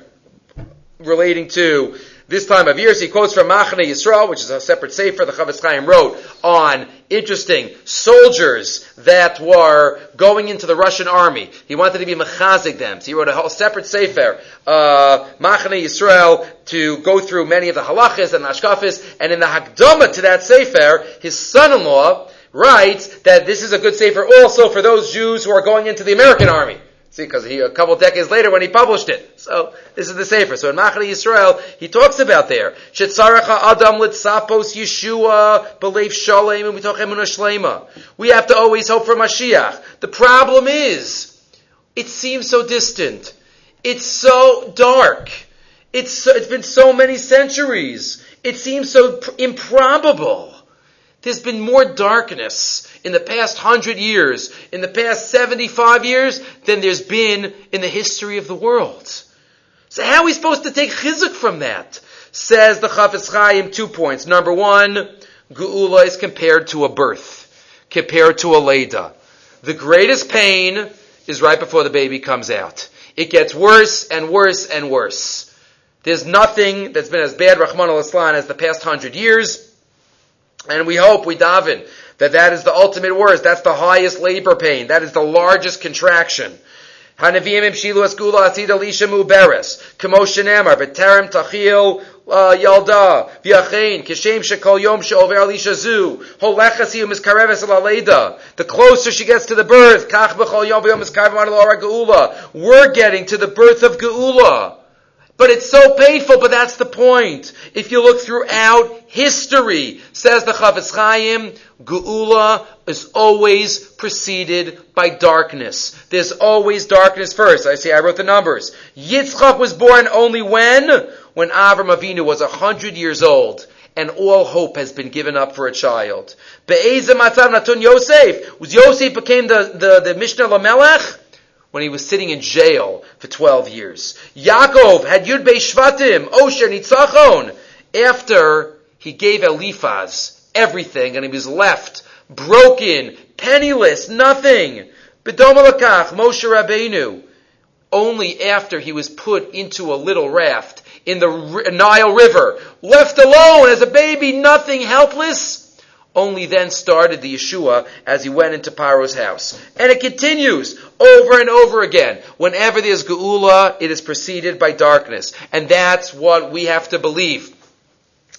relating to this time of year. So he quotes from Machane Yisrael, which is a separate sefer the Chavetz Chaim wrote on interesting soldiers that were going into the Russian army. He wanted to be mechazik them, so he wrote a whole separate sefer, uh, Machane Yisrael, to go through many of the halachas and hashkafis. And in the Hakdama to that sefer, his son-in-law writes that this is a good sefer also for those Jews who are going into the American army. See, because he, a couple of decades later when he published it. So, this is the Sefer. So in Machane Yisrael, he talks about there, Shetzaracha Adam Litzapos Yeshua Beleif Shalem and Mitoch Emunah Shleima. We have to always hope for Mashiach. The problem is, it seems so distant. It's so dark. It's so, it's been so many centuries. It seems so pr- improbable. There's been more darkness in the past hundred years, in the past seventy-five years, than there's been in the history of the world. So how are we supposed to take chizuk from that? Says the Chafetz Chaim, two points. Number one, Geula is compared to a birth, compared to a leda. The greatest pain is right before the baby comes out. It gets worse and worse and worse. There's nothing that's been as bad, Rahman al-Islam, as the past hundred years. And we hope, we daven, that that is the ultimate worst. That's the highest labor pain. That is the largest contraction. Hanavim shilu asgula asid elisha muberes k'moshen amar v'terem tachil yalda v'yachein kishem shekol yom she'over elisha zu holechasi u'miskareves l'aleida. The closer she gets to the birth, kach b'chol yom v'yom miskarev l'ora geula. We're getting to the birth of geula. But it's so painful, but that's the point. If you look throughout history, says the Chafetz Chaim, Geula is always preceded by darkness. There's always darkness first. I see, I wrote the numbers. Yitzchak was born only when? When Avram Avinu was one hundred years old, and all hope has been given up for a child. Be'ezah matzav natun Yosef. Yosef became the, the, the Mishnah Lamelech when he was sitting in jail for twelve years. Yaakov had Yud Bei Shvatim, Osher Nitzachon. After he gave Eliphaz everything, and he was left broken, penniless, nothing. B'doma l'kach, Moshe Rabbeinu. Only after he was put into a little raft in the Nile River, left alone as a baby, nothing, helpless. Only then started the Yeshua as he went into Paro's house. And it continues over and over again. Whenever there's Geula, it is preceded by darkness. And that's what we have to believe.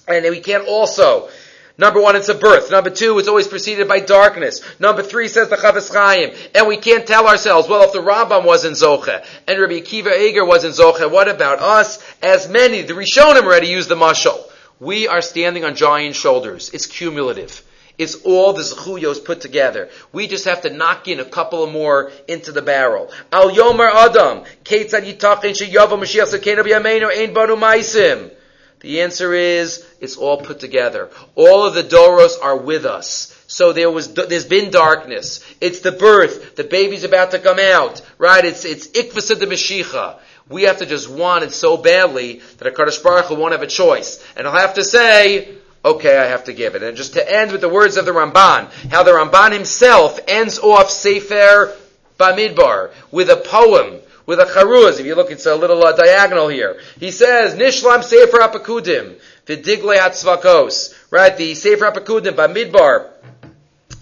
And we can't also... Number one, it's a birth. Number two, it's always preceded by darkness. Number three, says the Chafetz Chaim, and we can't tell ourselves, well, if the Rambam wasn't Zoche, and Rabbi Akiva Eiger wasn't Zoche, what about us? As many, the Rishonim already used the Mashal. We are standing on giant shoulders. It's cumulative. It's all the Zechuyos put together. We just have to knock in a couple more into the barrel. Al Yomer Adam, Keitzad Yitachin Sheyavo Mashiach Zakeinu B'Yameinu Ein Banu Maisim. The answer is, it's all put together. All of the Doros are with us. So there was, there's been darkness. It's the birth. The baby's about to come out. Right? It's, it's Ikvasa de Mashiach. We have to just want it so badly that HaKadosh Baruch Hu won't have a choice. And I'll have to say, okay, I have to give it. And just to end with the words of the Ramban, how the Ramban himself ends off Sefer Bamidbar with a poem with a charuz. If you look, it's a little uh, diagonal here. He says, Nishlam Sefer HaPekudim, V'digle HaTzvakos. Right, the Sefer HaPekudim by Midbar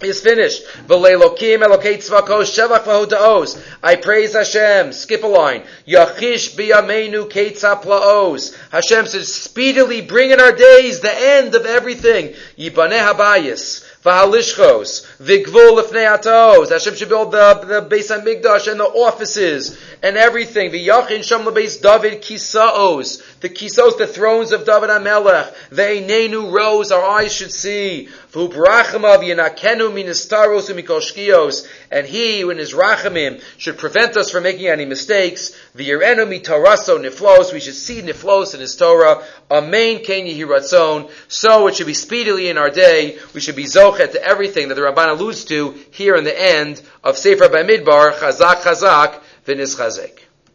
is finished. V'leilokim elokei tzvakos shevach v'hodaos. I praise Hashem. Skip a line. Yachish biyameinu keitza plaos. Hashem says, speedily bring in our days the end of everything. Yibaneh habayis. V'halishchos. V'gvul lefnei ataos. Hashem should build the, the Beis HaMikdash and the offices and everything. V'yachin sham lebeis David kisaos. The kisaos, the thrones of David HaMelech. V'einenu rose, our eyes should see. V'ubrachamav yenakenu Ministaros umikoshkios, and he, in his rachamim, should prevent us from making any mistakes. V'yirenu mitaraso niflos, we should see niflos in his Torah. Amen ken yehi ratzon. So it should be speedily in our day. We should be zochet to everything that the Rabban alludes to here in the end of Sefer Bamidbar. Chazak chazak v'nizchazek.